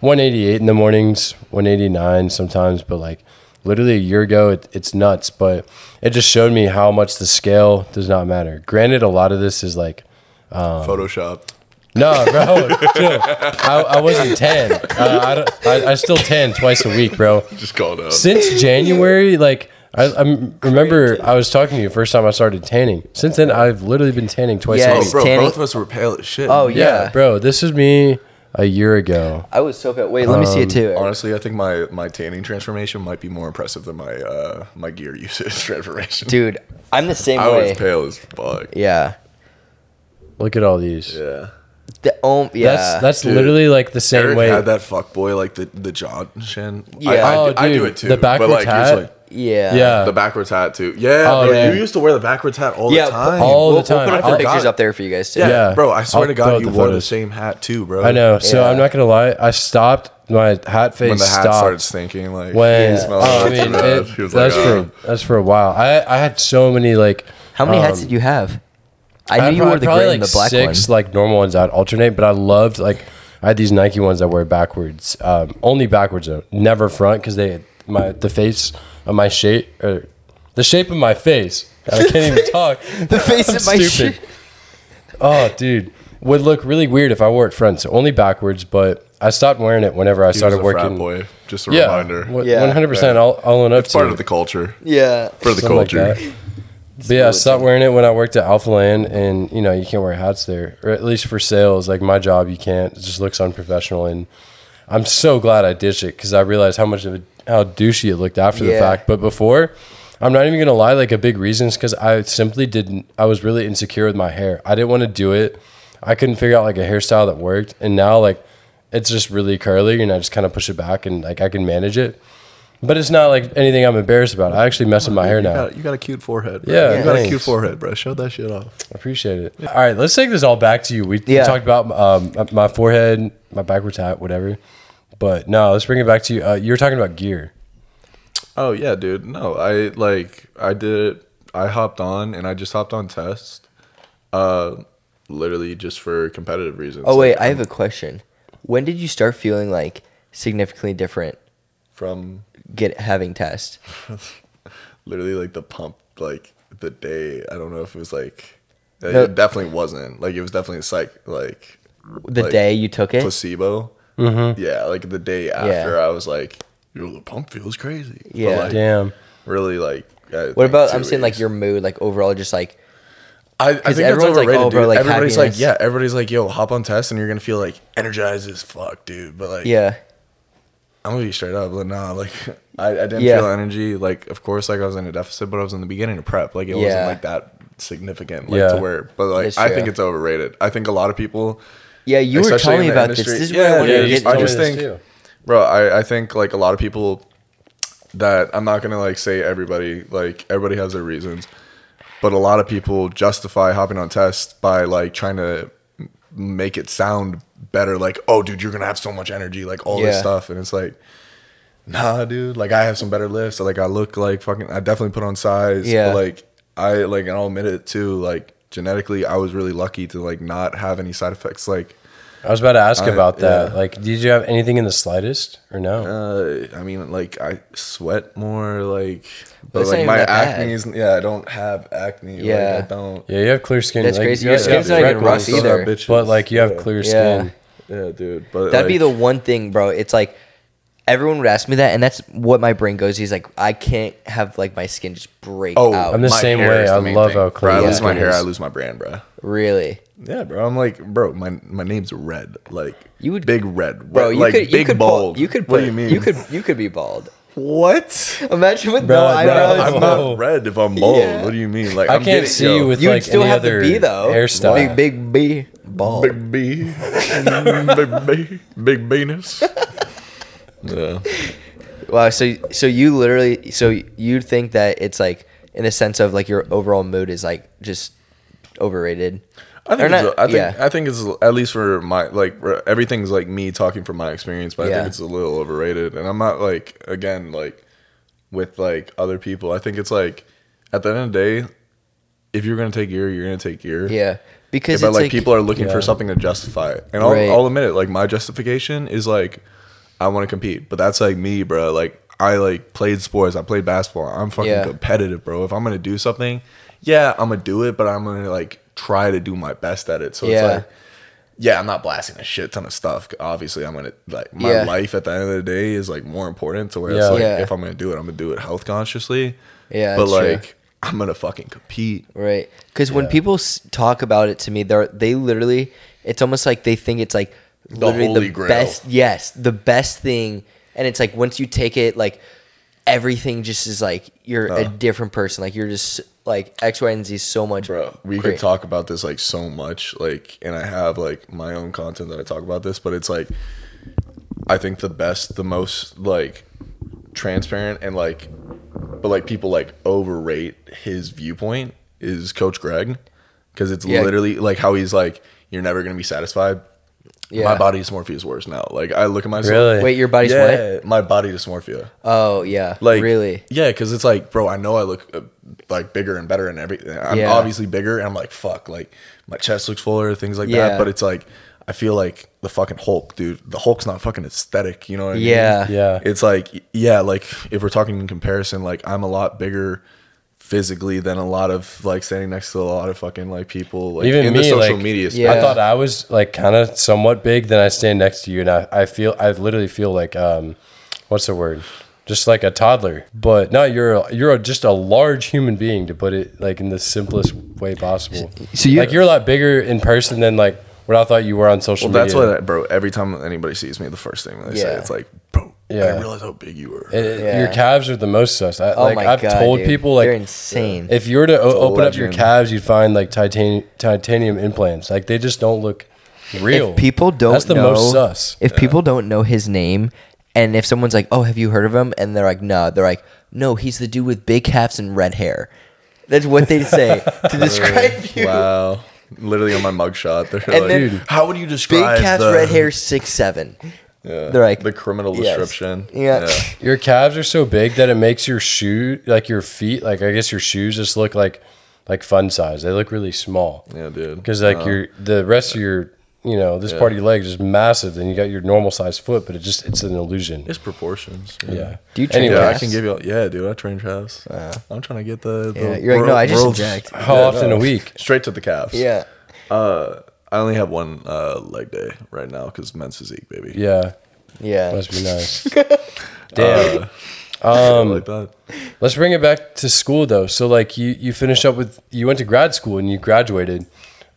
one eighty-eight in the mornings, one eighty-nine sometimes, but like literally a year ago, it, it's nuts. But it just showed me how much the scale does not matter. Granted, a lot of this is like... Um, Photoshop. No, bro. I, I wasn't tan. Uh, I, don't, I, I still tan twice a week, bro. Just called out. Since January, like... I, I remember I was talking to you the first time I started tanning. Since then, I've literally been tanning twice yes, a week. Oh, bro, tanning. Both of us were pale as shit. Oh, yeah. yeah. Bro, this is me a year ago. I was so pale. Wait, let um, me see it too. Eric. Honestly, I think my, my tanning transformation might be more impressive than my uh, my gear usage transformation. Dude, I'm the same I way. I was pale as fuck. Yeah. Look at all these. Yeah. The, um, yeah. That's, that's dude, literally like the same Eric way. Had that fuckboy, like the, the jaw chin. Yeah. I, I, oh, dude, I do it too. The backwards like, hat. Yeah. yeah, the backwards hat too. Yeah, oh, bro, man. You used to wear the backwards hat all yeah, the time. All the time. We'll, we'll put up the pictures up there for you guys too. Yeah, yeah. Bro, I swear I'll to God, you the wore photos. The same hat too, bro. I know. So yeah. I'm not gonna lie, I stopped. My hat face when the hat stopped. Started stinking. Like when yeah. oh, I mean, it, it, that's like, for that's for a while. I I had so many like. How many um, hats did you have? I knew I, you wore the gray like and the black six, one. Six like normal ones I'd alternate, but I loved like I had these Nike ones that wear backwards, um, only backwards though, never front because they my the face. Of my shape, or the shape of my face. I can't even talk. The face I'm of my shape. Oh, dude, would look really weird if I wore it front. So only backwards, but I stopped weaing it whenever I he started was a working. Frat boy. Just a yeah, reminder. W- yeah, one hundred percent. I'll I'll own up. It's to part it. Of the culture. Yeah, for the something culture. Like but yeah, I stopped wearing it when I worked at Alpha Lane, and you know you can't wear hats there, or at least for sales. Like my job, you can't. It just looks unprofessional, and I'm so glad I ditched it because I realized how much of a how douchey it looked after yeah. the fact. But before, I'm not even gonna lie, like a big reason is because I simply didn't I was really insecure with my hair. I didn't want to do it. I couldn't figure out like a hairstyle that worked, and now like it's just really curly and I just kind of push it back and like I can manage it, but it's not like anything I'm embarrassed about. I actually mess with my you hair got, now you got a cute forehead bro. Yeah, yeah you got thanks. A cute forehead bro, show that shit off. I appreciate it. Yeah. All right, let's take this all back to you. We yeah. talked about um my forehead, my backwards hat, whatever. But no, let's bring it back to you. Uh, you were talking about gear. Oh, yeah, dude. No, I like I did it. I hopped on and I just hopped on test. Uh, literally just for competitive reasons. Oh, wait. Like, I have a question. When did you start feeling like significantly different from get having test? Literally like the pump, like the day. I don't know if it was like no. It definitely wasn't like it was definitely psych like the like, day you took it placebo. Mm-hmm. Yeah, like the day after, yeah. I was like, "Yo, the pump feels crazy." Yeah, like, damn. Really, like. I what about I'm weeks. Saying like your mood, like overall, just like. I, I think everyone's that's like, oh, bro, like everybody's happiness. Like, yeah, everybody's like, yo, hop on test, and you're gonna feel like energized as fuck, dude. But like, yeah, I'm gonna be straight up, but nah, like I, I didn't yeah. feel energy. Like, of course, like I was in a deficit, but I was in the beginning of prep. Like it yeah. wasn't like that significant, like yeah. to where. But like, I think it's overrated. I think a lot of people. Yeah, you were telling me about this. This is where I wanted to get into this too. Bro, I, I think like a lot of people that I'm not gonna like say everybody. Like everybody has their reasons, but a lot of people justify hopping on tests by like trying to make it sound better, like, oh dude, you're gonna have so much energy, like all yeah. this stuff. And it's like, nah dude, like I have some better lifts, so, like I look like fucking, I definitely put on size, yeah but, like I like and I'll admit it too, like genetically I was really lucky to like not have any side effects. Like I was about to ask I, about that yeah. like did you have anything in the slightest or no? uh I mean, like I sweat more, like but that's like my acne is yeah I don't have acne yeah like, I don't yeah you have clear skin. That's like, crazy. Your skin's not even rough either, but like you have yeah. clear skin yeah. yeah dude but that'd like, be the one thing, bro. It's like everyone would ask me that, and that's what my brain goes. He's like, I can't have like my skin just break oh, out. I'm the my same way. The I love how clean. Bro, I lose yeah. my hair, I lose my brand, bro. Really? Yeah, bro. I'm like, bro, my my name's Red. Like you would big red, bro. You like could, you big could bald. Pull, you could. Put, what do you mean? You could. You could be bald. What? Imagine with bro, no eyebrows. I'm not red if I'm bald. Yeah. What do you mean? Like I I'm can't getting, see yo, you with you like still any have other to be, though. Hairstyle. Big big B bald. Big B. Big B. Big Venus. Yeah. Wow. So, so you literally, so you think that it's like in a sense of like your overall mood is like just overrated. I think. Not, it's, I think. Yeah. I think it's at least for my like everything's like me talking from my experience, but I yeah. think it's a little overrated. And I'm not like again like with like other people. I think it's like at the end of the day, if you're gonna take year, you're gonna take year. Yeah. Because yeah, but it's like, like people are looking yeah. for something to justify it, and I'll, right. I'll admit it. Like my justification is like, I want to compete, but that's like me, bro. Like I like played sports, I played basketball. I'm fucking yeah. competitive, bro. If I'm gonna do something, yeah, I'm gonna do it, but I'm gonna like try to do my best at it. So yeah. it's like, yeah, I'm not blasting a shit ton of stuff. Obviously, I'm gonna like my yeah. life at the end of the day is like more important. To where yeah. it's like yeah. if I'm gonna do it, I'm gonna do it health consciously. Yeah, but like true. I'm gonna fucking compete, right? Because yeah. when people talk about it to me, they're they literally, it's almost like they think it's like. The literally holy the grail. Best, yes, the best thing, and it's like once you take it, like everything just is like you're uh, a different person. Like you're just like X, Y, and Z so much. Bro, we great. Could talk about this like so much, like, and I have like my own content that I talk about this, but it's like I think the best, the most like transparent and like, but like people like overrate his viewpoint is Coach Greg, because it's yeah. literally like how he's like, you're never gonna be satisfied. Yeah. My body dysmorphia is worse now. Like I look at myself. Really? Wait, your body's yeah, what? Yeah, my body dysmorphia. Oh yeah. Like really? Yeah, because it's like, bro, I know I look uh, like bigger and better and everything. I'm yeah. obviously bigger, and I'm like, fuck, like my chest looks fuller, things like yeah. that. But it's like I feel like the fucking Hulk, dude. The Hulk's not fucking aesthetic. You know what I yeah. mean? Yeah. Yeah. It's like yeah, like if we're talking in comparison, like I'm a lot bigger physically than a lot of like standing next to a lot of fucking like people like even in me the social like media yeah. I thought I was like kind of somewhat big, then I stand next to you and I, I feel I literally feel like um what's the word, just like a toddler. But no, you're you're just a large human being, to put it like in the simplest way possible. So you like you're a lot bigger in person than like what I thought you were on social well, media. That's what I, bro, every time anybody sees me the first thing they yeah. say it's like, bro, yeah. I didn't realize how big you were. It, yeah. Your calves are the most sus. I, oh like, my I've God, told dude. People like, you're insane. If you were to o- open legend. Up your calves, you'd find like titanium, titanium implants. Like they just don't look real. If people don't That's the know, most sus. If yeah. people don't know his name, and if someone's like, "Oh, have you heard of him?" and they're like, "No," they're like, "No, he's the dude with big calves and red hair." That's what they say to describe you. Wow. Literally on my mugshot, they're and like, then, "How would you describe big calves, the- red hair, six seven" Yeah. They're like the criminal yes. description. Yeah. yeah. Your calves are so big that it makes your shoe, like your feet, like I guess your shoes just look like like fun size. They look really small. Yeah, dude. Because like uh, your the rest of your, you know, this yeah. part of your leg is just massive. Then you got your normal size foot, but it just it's an illusion. It's proportions. Yeah. yeah. Do you train anyway, calves? I can give you. All, yeah, dude. I train calves. Uh, I'm trying to get the. the yeah. You're world, like no, I just inject. How yeah, often no, a week? Straight to the calves. Yeah. Uh. I only have one uh, leg day right now because men's physique, baby. Yeah. Yeah. Must be nice. Damn. Uh, um, like that. Let's bring it back to school, though. So, like, you, you finished up with, you went to grad school and you graduated.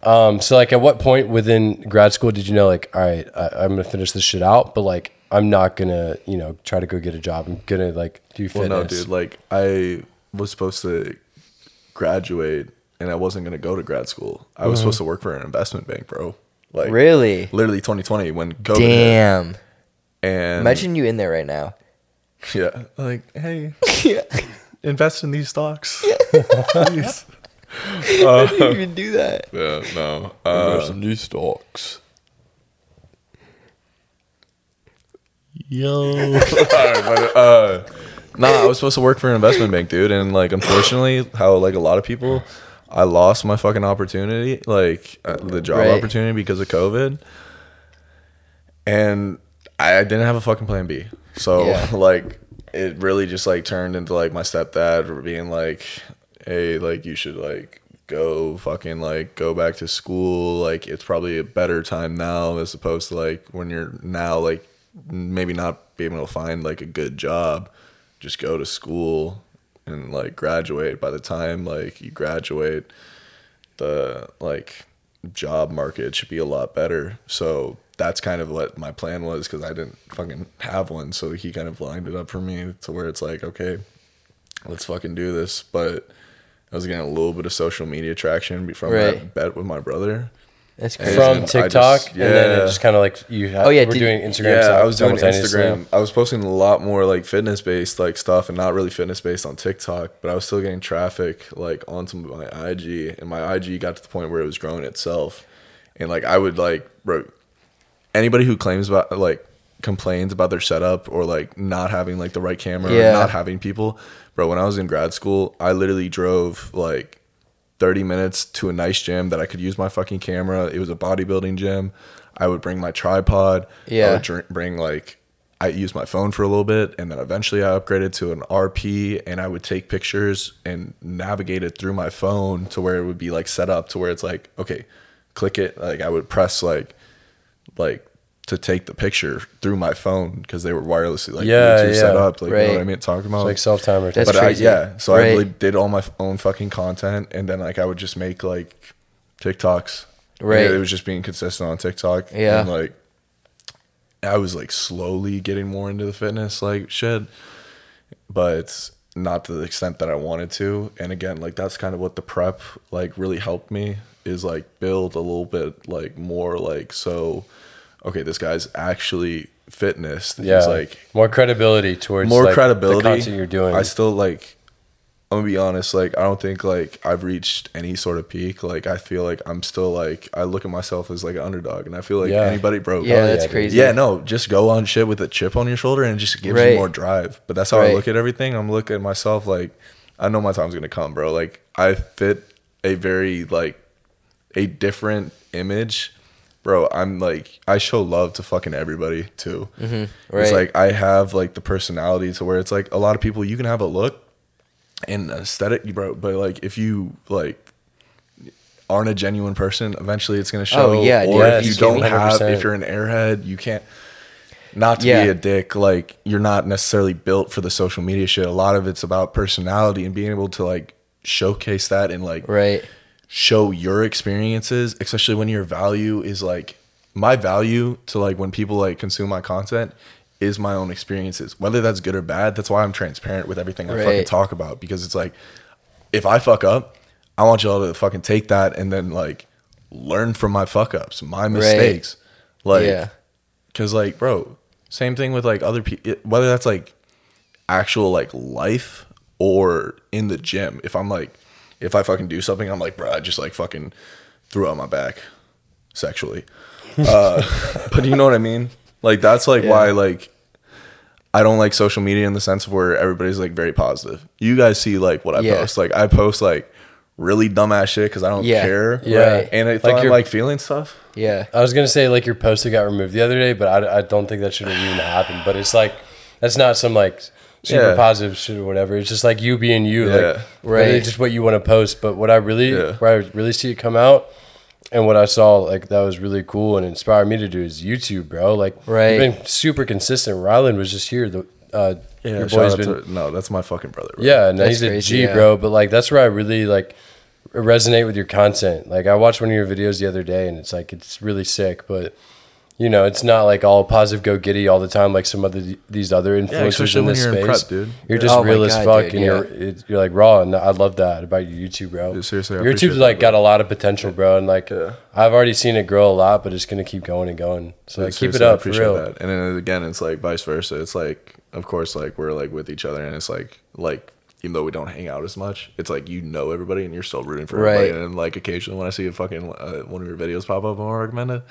Um, so, like, at what point within grad school did you know, like, all right, I, I'm going to finish this shit out, but, like, I'm not gonna, you know, try to go get a job. I'm gonna like do fitness. Well, no, dude. Like I was supposed to graduate, and I wasn't gonna go to grad school. I mm-hmm. was supposed to work for an investment bank, bro. Like really, literally twenty twenty when COVID. Damn. Hit. And imagine you in there right now. Yeah. Like, hey, yeah. invest in these stocks. Please. I didn't um, even do that. Yeah, no. Uh, invest in these stocks. Yo. uh, nah, I was supposed to work for an investment bank, dude, and like, unfortunately, how like a lot of people, I lost my fucking opportunity, like uh, the job right. opportunity because of COVID, and I, I didn't have a fucking plan B. So yeah. like, it really just like turned into like my stepdad being like, hey, like you should like go fucking like go back to school. Like it's probably a better time now as opposed to like when you're now like. Maybe not be able to find like a good job, just go to school and like graduate. By the time like you graduate, the like job market should be a lot better. So that's kind of what my plan was, because I didn't fucking have one. So he kind of lined it up for me to where it's like, okay, let's fucking do this. But I was getting a little bit of social media traction before right. I bet with my brother. That's crazy. From TikTok, just, yeah. and then it just kind of like you. Have, oh yeah, we're did, doing Instagram. Yeah, stuff I was doing Instagram. I was posting a lot more like fitness based like stuff, and not really fitness based on TikTok. But I was still getting traffic like onto my I G, and my I G got to the point where it was growing itself. And like I would like bro, anybody who claims about like complains about their setup or like not having like the right camera, yeah. or not having people, bro. When I was in grad school, I literally drove like. thirty minutes to a nice gym that I could use my fucking camera. It was a bodybuilding gym. I would bring my tripod. Yeah. I would drink, bring like, I used my phone for a little bit, and then eventually I upgraded to an R P, and I would take pictures and navigate it through my phone to where it would be like set up to where it's like, okay, click it. Like I would press like, like to take the picture through my phone because they were wirelessly like yeah, yeah. set up. Like, right. You know what I mean? Talking about it's like self timer. That's but crazy. I, yeah. So right. I really did all my f- own fucking content, and then like I would just make like TikToks. Right. It was just being consistent on TikTok. Yeah. And like I was like slowly getting more into the fitness like shit, but not to the extent that I wanted to. And again, like that's kind of what the prep like really helped me is like build a little bit like more like so. Okay, this guy's actually fitness. Yeah. He's like more credibility towards more like, credibility. The content you're doing. I still like, I'm gonna be honest. Like, I don't think like I've reached any sort of peak. Like, I feel like I'm still like, I look at myself as like an underdog, and I feel like yeah. anybody broke. Yeah, that's yeah, crazy. Yeah, no, just go on shit with a chip on your shoulder, and it just gives right. you more drive. But that's how right. I look at everything. I'm looking at myself like, I know my time's gonna come, bro. Like, I fit a very like a different image. Bro, I'm like, I show love to fucking everybody too. Mm-hmm, right. It's like, I have like the personality to where it's like a lot of people, you can have a look and aesthetic, bro, but like if you like aren't a genuine person, eventually it's going to show. Oh, yeah, or yeah, if you don't one hundred percent. Have, if you're an airhead, you can't, not to yeah. be a dick, like you're not necessarily built for the social media shit. A lot of it's about personality and being able to like showcase that and like. Right. Show your experiences, especially when your value is like my value to like when people like consume my content is my own experiences, whether that's good or bad. That's why I'm transparent with everything I right. fucking talk about, because it's like if I fuck up, I want y'all to fucking take that and then like learn from my fuck ups, my mistakes. Right. Like, yeah. cause like, bro, same thing with like other people, whether that's like actual like life or in the gym. If I'm like, If I fucking do something, I'm like, bro, I just like fucking threw out my back sexually. Uh, but you know what I mean? Like, that's like yeah. why, like, I don't like social media in the sense of where everybody's like very positive. You guys see like what I yeah. post. Like, I post like really dumbass shit because I don't yeah. care. Yeah. Right? And if like I'm your, like feeling stuff. Yeah. I was going to say like your post that got removed the other day, but I, I don't think that should have even happened. But it's like, that's not some like. Super yeah. positive shit or whatever. It's just like you being you, yeah. like right. really just what you want to post. But what I really, yeah. where I really see it come out, and what I saw like that was really cool and inspired me to do is YouTube, bro. Like, right. you've been super consistent. Rylan was just here. The uh, yeah, your boy's been to, no, that's my fucking brother. Bro. Yeah, and he's crazy, a G, yeah. bro. But like that's where I really like resonate with your content. Like I watched one of your videos the other day, and it's like it's really sick, but. you know, it's not like all positive go-giddy all the time like some of the, these other influencers yeah, in this space. Prep, dude. You're just oh real as God, fuck, dude, and yeah. you're it, you're like raw, and I love that about your YouTube, bro. Dude, seriously, I YouTube's like that, got a lot of potential, yeah. bro, and like yeah. I've already seen it grow a lot, but it's gonna keep going and going. So dude, like, keep it up, I appreciate for real. That. And then again, it's like vice versa. It's like, of course, like we're like with each other, and it's like like. Even though we don't hang out as much, it's like you know everybody and you're still rooting for everybody. Right. And like occasionally when I see a fucking uh, one of your videos pop up and I recommend it,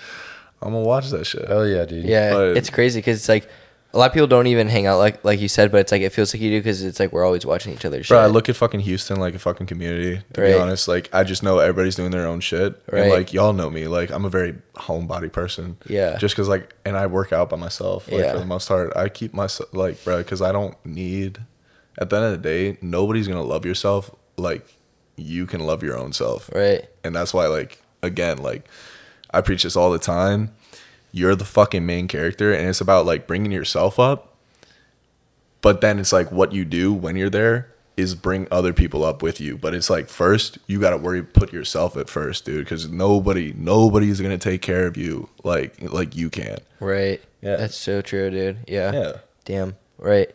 I'm gonna watch that shit. Hell yeah, dude. Yeah, but it's crazy because it's like a lot of people don't even hang out like like you said, but it's like it feels like you do because it's like we're always watching each other's shit. Bro, I look at fucking Houston like a fucking community. To right. be honest, like I just know everybody's doing their own shit. Right. And like y'all know me, like I'm a very homebody person. Yeah. Just because like, and I work out by myself. Like yeah. for the most part, I keep myself like, bro, because I don't need. At the end of the day, nobody's going to love yourself like you can love your own self. Right. And that's why, like, again, like, I preach this all the time. You're the fucking main character, and it's about, like, bringing yourself up. But then it's, like, what you do when you're there is bring other people up with you. But it's, like, first, you got to worry, put yourself at first, dude, because nobody, nobody's going to take care of you like like you can. Right. Yeah. That's so true, dude. Yeah. Yeah. Damn. Right.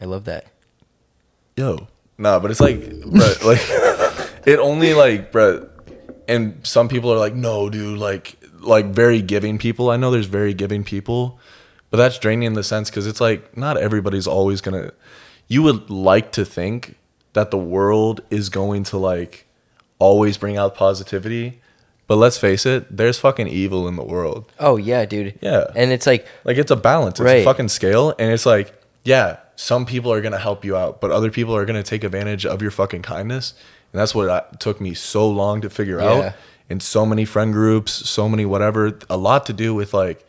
I love that. Yo. Nah, but it's like, bro, like, it only, like, bro, and some people are like, no, dude, like, like, very giving people. I know there's very giving people, but that's draining in the sense because it's like, not everybody's always going to, you would like to think that the world is going to, like, always bring out positivity. But let's face it, there's fucking evil in the world. Oh, yeah, dude. Yeah. And it's like. Like, it's a balance. It's right. a fucking scale. And it's like, yeah. Some people are going to help you out, but other people are going to take advantage of your fucking kindness. And that's what I, took me so long to figure yeah. out. And so many friend groups, so many whatever, a lot to do with like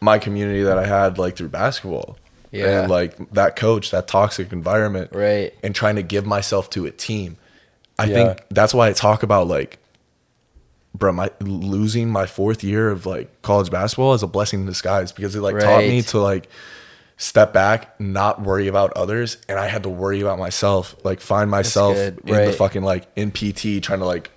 my community that I had like through basketball. Yeah. And like that coach, that toxic environment. Right. And trying to give myself to a team. I yeah. think that's why I talk about like, bro, my losing my fourth year of like college basketball is a blessing in disguise because it like right. taught me to like, step back, not worry about others, and I had to worry about myself, like find myself right. in the fucking like in P T trying to like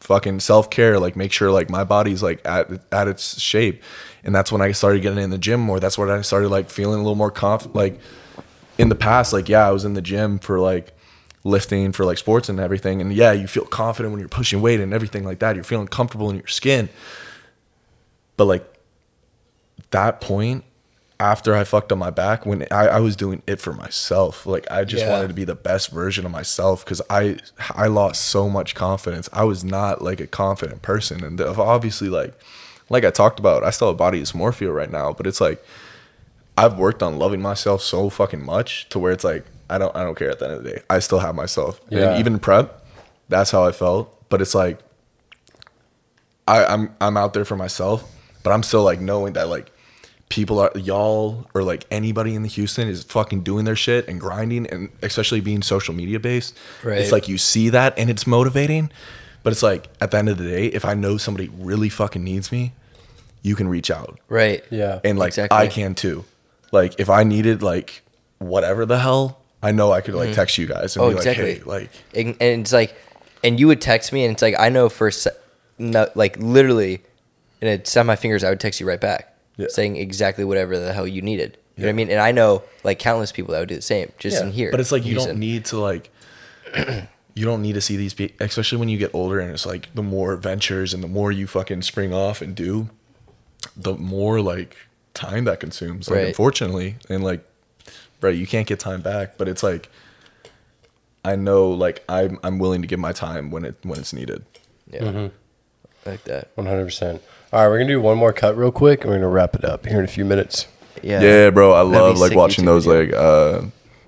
fucking self-care, like make sure like my body's like at at its shape. And that's when I started getting in the gym more. That's when I started like feeling a little more confident. Like in the past, like yeah, I was in the gym for like lifting, for like sports and everything, and yeah, you feel confident when you're pushing weight and everything like that, you're feeling comfortable in your skin. But like that point after I fucked up my back, when I, I was doing it for myself, like I just yeah. wanted to be the best version of myself because I I lost so much confidence. I was not like a confident person, and obviously like like I talked about, I still have body dysmorphia right now, but it's like I've worked on loving myself so fucking much to where it's like I don't I don't care at the end of the day. I still have myself, yeah. and even prep, that's how I felt. But it's like I I'm I'm out there for myself, but I'm still like knowing that like. People are y'all or like anybody in the Houston is fucking doing their shit and grinding, and especially being social media based. Right. It's like you see that and it's motivating, but it's like at the end of the day, if I know somebody really fucking needs me, you can reach out. Right. Yeah. And like exactly. I can too. Like if I needed like whatever the hell, I know I could like mm-hmm. text you guys and oh, be exactly. like, hey, like, and it's like, and you would text me, and it's like I know for se- no, like literally, in a set of my fingers, I would text you right back. Yeah. Saying exactly whatever the hell you needed. You yeah. know what I mean? And I know like countless people that would do the same just yeah. in here. But it's like you don't need to like, you don't need to see these people, especially when you get older and it's like the more adventures and the more you fucking spring off and do, the more like time that consumes. Like right. unfortunately, and like, bro, you can't get time back, but it's like, I know like I'm, I'm willing to give my time when it, when it's needed. Yeah. Mm-hmm. Like that. one hundred percent. All right, we're going to do one more cut real quick, and we're going to wrap it up here in a few minutes. Yeah, yeah, bro. I love, like, watching those, like, uh,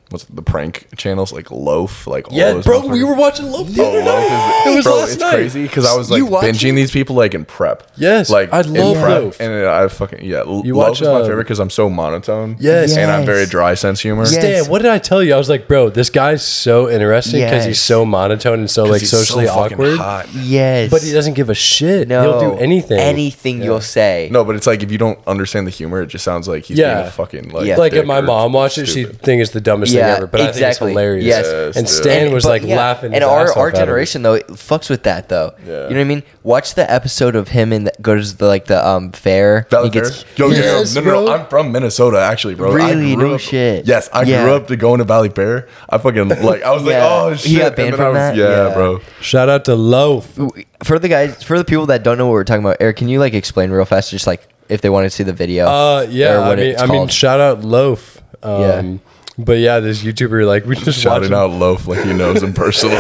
what's the prank channels? Like, Loaf. Like all Yeah, those bro, we were watching Loaf the other night. It was bro, last it's night. It's crazy because I was, like, binging it? These people, like, in prep. Yes, like, I love prep, Loaf. And I fucking, yeah, you Loaf watch, is my uh, favorite because I'm so monotone. Yes. yes. And I'm very dry sense humor. Yes. Stan, what did I tell you? I was like, bro, this guy's so interesting because yes. he's so monotone and so, like, socially so awkward. Hot. Yes. But he doesn't give a shit. No. He'll do anything. Anything yeah. you'll say. No, but it's like if you don't understand the humor, it just sounds like he's yeah. being a fucking, like, yeah. Like, if my mom watched it, she'd think it's the dumbest yeah, thing ever, but exactly. I think it's hilarious. Yes. yes and Stan and, was but, like yeah. laughing. And our our generation though it fucks with that though. Yeah. You know what I mean? Watch the episode of him and goes to the, like the um fair. Valley Fair. Yo, yes, no, no, no, I'm from Minnesota actually, bro. Really? I grew no up, shit. Yes, I yeah. grew up to going to Valley Fair. I fucking like. I was yeah. like, oh shit. He got banned from was, that? Yeah, yeah, bro. Shout out to Loaf. For the guys, for the people that don't know what we're talking about, Eric, can you like explain real fast? Just like if they want to see the video. Uh, yeah. I mean, I mean, shout out Loaf. Um, yeah. But yeah, this YouTuber, like, we just shouting out Loaf like he knows him personally.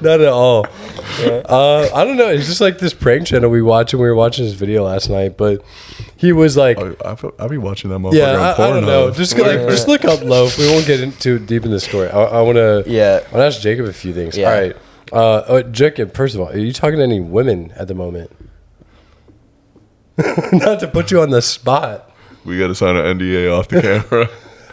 Not at all. Yeah. Uh, I don't know. It's just like this prank channel we watch, and we were watching his video last night, but he was like, I, I, I'll be watching that motherfucker yeah, on Pornhub. I, I don't know. Just, like, yeah. just look up Loaf. We won't get into deep in the story. I, I want to yeah. I wanna ask Jacob a few things. Yeah. All right. Uh, oh, Jacob, first of all, are you talking to any women at the moment? Not to put you on the spot. We got to sign an N D A off the camera.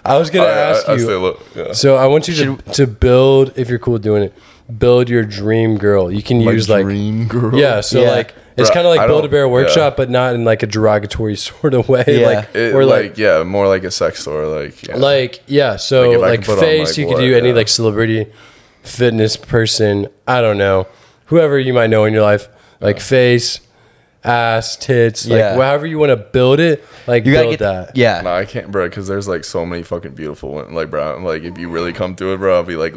I was going to ask I, I, I you. Look, yeah. So I want you to, to build, if you're cool doing it, build your dream girl. You can My use dream like dream girl. Yeah. So yeah. like it's kind of like Build-A-Bear Workshop, yeah. but not in like a derogatory sort of way. Yeah. Like it, or like, like yeah, more like a sex store. Like yeah. like yeah. So like, like face, on, like, you what, could do yeah. any like celebrity, fitness person. I don't know, whoever you might know in your life. Like yeah. face. Ass, tits, yeah. like however you want to build it, like you build get, that. Yeah, no, I can't, bro, because there's like so many fucking beautiful women. Like, bro, I'm like, if you really come through it, bro, I'll be like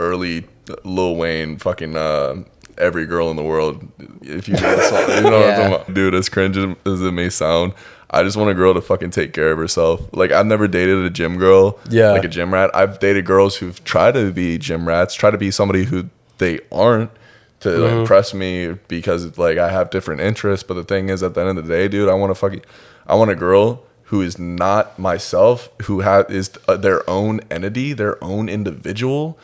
early Lil Wayne, fucking uh, every girl in the world. If you know, song, you know yeah. what I'm talking about, dude. As cringe as it may sound, I just want a girl to fucking take care of herself. Like, I've never dated a gym girl, yeah, like a gym rat. I've dated girls who've tried to be gym rats, try to be somebody who they aren't. To mm-hmm. impress me because like I have different interests, but the thing is, at the end of the day, dude, I want to fucking, I want a girl who is not myself, who has is uh, their own entity, their own individual,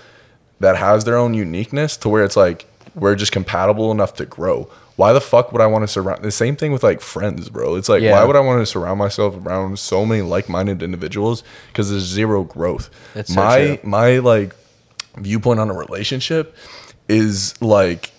that has their own uniqueness, to where it's like we're just compatible enough to grow. Why the fuck would I want to surround the same thing with like friends, bro? It's like yeah. why would I want to surround myself around so many like-minded individuals? Because there's zero growth. That's my so true. My like viewpoint on a relationship is like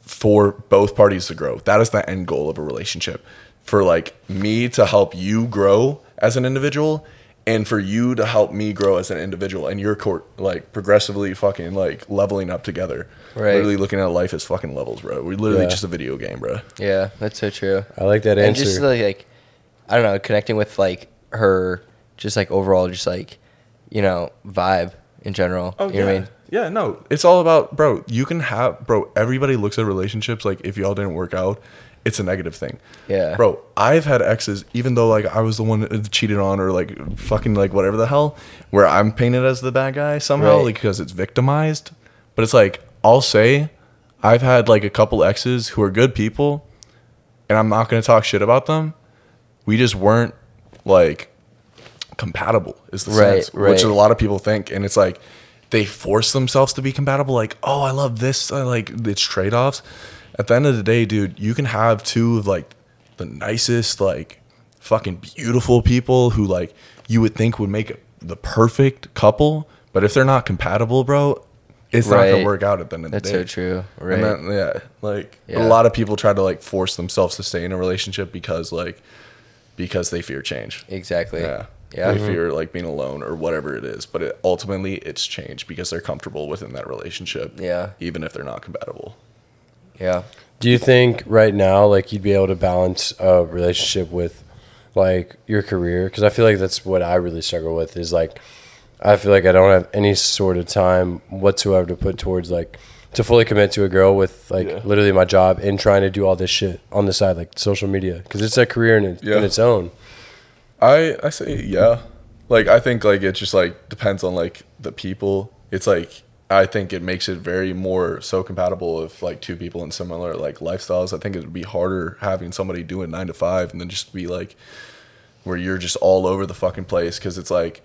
for both parties to grow. That is the end goal of a relationship. For like me to help you grow as an individual, and for you to help me grow as an individual, and you're court like progressively fucking like leveling up together. Right. Literally looking at life as fucking levels, bro. We're literally yeah. just a video game, bro. Yeah, that's so true. I like that answer. And just like, like I don't know, connecting with like her, just like overall, just like, you know, vibe in general. Oh, you yeah. know what I mean? Yeah, no, it's all about, bro, you can have, bro, everybody looks at relationships like if y'all didn't work out, it's a negative thing. Yeah. Bro, I've had exes, even though like I was the one that cheated on or like fucking like whatever the hell, where I'm painted as the bad guy somehow right. like, because it's victimized. But it's like, I'll say I've had like a couple exes who are good people, and I'm not going to talk shit about them. We just weren't like compatible is the right, sense, right. which a lot of people think. And it's like, they force themselves to be compatible. Like, oh, I love this. I like it's trade-offs. At the end of the day, dude, you can have two of like the nicest, like fucking beautiful people who like you would think would make the perfect couple. But if they're not compatible, bro, it's right. not gonna work out at the end of the That's day. That's so true. Right? And then, yeah, like yeah. a lot of people try to like force themselves to stay in a relationship because like because they fear change. Exactly. Yeah. Yeah, mm-hmm. I fear like being alone or whatever it is, but it, ultimately it's change because they're comfortable within that relationship. Yeah, even if they're not compatible. Yeah. Do you think right now, like you'd be able to balance a relationship with, like your career? Because I feel like that's what I really struggle with. Is like, I feel like I don't have any sort of time whatsoever to put towards like to fully commit to a girl with like yeah. literally my job and trying to do all this shit on the side, like social media, because it's a career in, it, yeah. in its own. I, I say, yeah. Like, I think, like, it just, like, depends on, like, the people. It's, like, I think it makes it very more so compatible if, like, two people in similar, like, lifestyles. I think it would be harder having somebody do it nine to five and then just be, like, where you're just all over the fucking place. Because it's, like,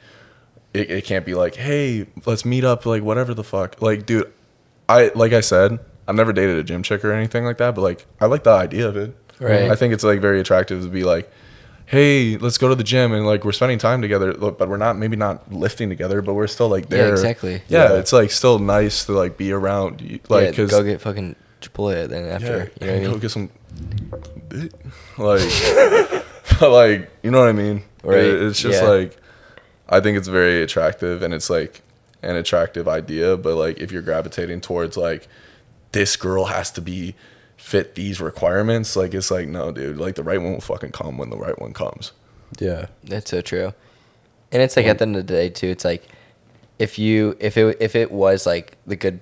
it, it can't be, like, hey, let's meet up, like, whatever the fuck. Like, dude, I like I said, I've never dated a gym chick or anything like that. But, like, I like the idea of it. Right. I think it's, like, very attractive to be, like, hey, let's go to the gym and like we're spending time together, but we're not maybe not lifting together, but we're still like there. Yeah, exactly. Yeah, yeah. It's like still nice to like be around. Like, yeah, cause, go get fucking Chipotle then after. Yeah, you know what I mean? Go get some. Like, like you know what I mean? Right. It, it's just yeah. like I think it's very attractive, and it's like an attractive idea, but like if you're gravitating towards like this girl has to be fit these requirements, like it's like, no, dude, like the right one will fucking come when the right one comes. Yeah, that's so true. And it's like, yeah, at the end of the day too, it's like if you if it if it was like the good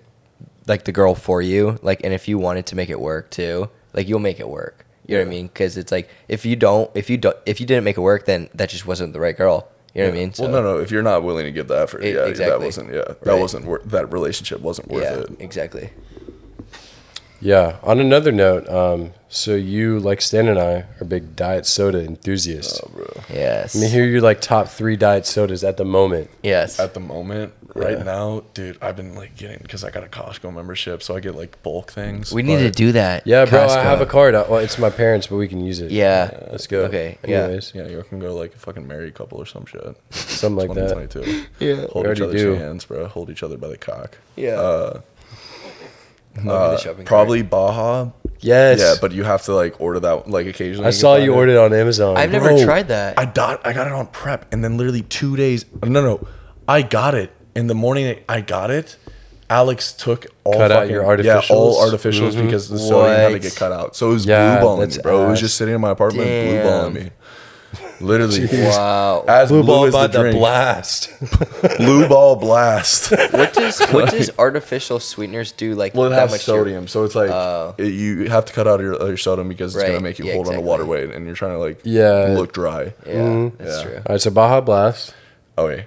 like the girl for you, like, and if you wanted to make it work too, like you'll make it work. You know yeah. what I mean? Because it's like if you don't, if you don't, if you didn't make it work, then that just wasn't the right girl. You know yeah. what I mean? So, well, no, no. If you're not willing to give the effort, it, yeah, exactly. that wasn't, yeah, right. that wasn't wor- that relationship wasn't worth yeah, it. Exactly. Yeah. On another note, um, so you, like Stan and I, are big diet soda enthusiasts. Oh, bro. Yes. I mean, here are your like top three diet sodas at the moment. Yes. At the moment, right yeah. now, dude, I've been like getting, because I got a Costco membership, so I get like bulk things. We need to do that. Yeah, Costco. Bro, I have a card. I, well, it's my parents, but we can use it. Yeah. yeah let's go. Okay. Anyways. Yeah. Yeah, you can go like a fucking married couple or some shit. Something like that. Yeah. Hold each other's do. hands, bro. Hold each other by the cock. Yeah. Uh, Uh, probably card. Baja. Yes. Yeah, but you have to like order that like occasionally. I saw you ordered it on Amazon. I've never Bro, tried that. I got I got it on prep, and then literally two days. No, no, I got it in the morning. I got it. Alex took all cut fucking, out your artificials. Yeah, all artificials mm-hmm. because the sodium had to get cut out. So it was yeah, blue balling, bro. Ass. It was just sitting in my apartment, blue balling me. Literally, wow! As blue, blue ball by the, the blast, blue ball blast. What does what does artificial sweeteners do? Like, well, it has sodium, so it's like uh, it, you have to cut out your, your sodium because it's right. gonna make you yeah, hold exactly. on to water weight, and you're trying to like yeah. look dry. Yeah, mm-hmm. that's yeah. true. All right, so Baja Blast. Okay,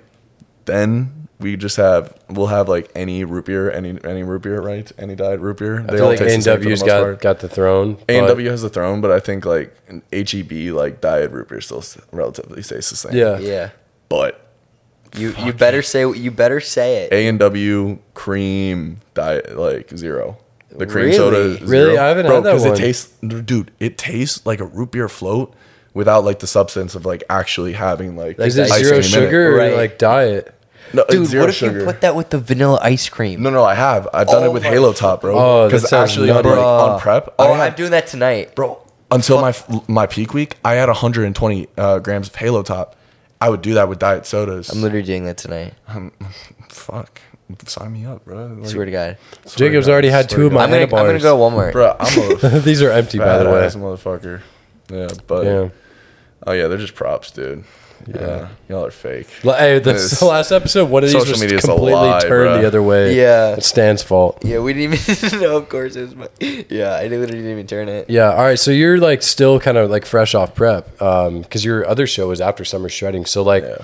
then we just have we'll have like any root beer, any any root beer, right? Any diet root beer. I they feel all like A and W's got part. got the throne. A and W has the throne, but I think like an H E B like diet root beer still relatively stays the same. Yeah, yeah. But you you better it. say you better say it. A and W cream diet like zero. The cream really? soda is really zero. I haven't Bro, had that one because it tastes, dude. It tastes like a root beer float without like the substance of like actually having like, like is it zero sugar or right. like diet. No, dude, what if sugar. you put that with the vanilla ice cream? No, no, I have. I've done oh it with Halo Top, bro. Because oh, actually, on, like, on prep, oh, had, I'm doing that tonight, bro. Until Fuck. my my peak week, I had one hundred twenty uh, grams of Halo Top. I would do that with diet sodas. I'm literally doing that tonight. Um, fuck. Sign me up, bro. Like, swear to God. Swear Jacob's God. already had two of my Halo bars. I'm gonna go Walmart, bro. I'm a These are empty, by the way. Ass motherfucker. Yeah, but yeah. oh yeah, they're just props, dude. Yeah. yeah, y'all are fake. Hey, that's the last episode. One of these was completely lie, turned bro. the other way. Yeah, it's Stan's fault. Yeah, we didn't even know. Of course, it was my. Yeah, I literally didn't even turn it. Yeah. All right. So you're like still kind of like fresh off prep, um, because your other show was after Summer Shredding. So like, yeah.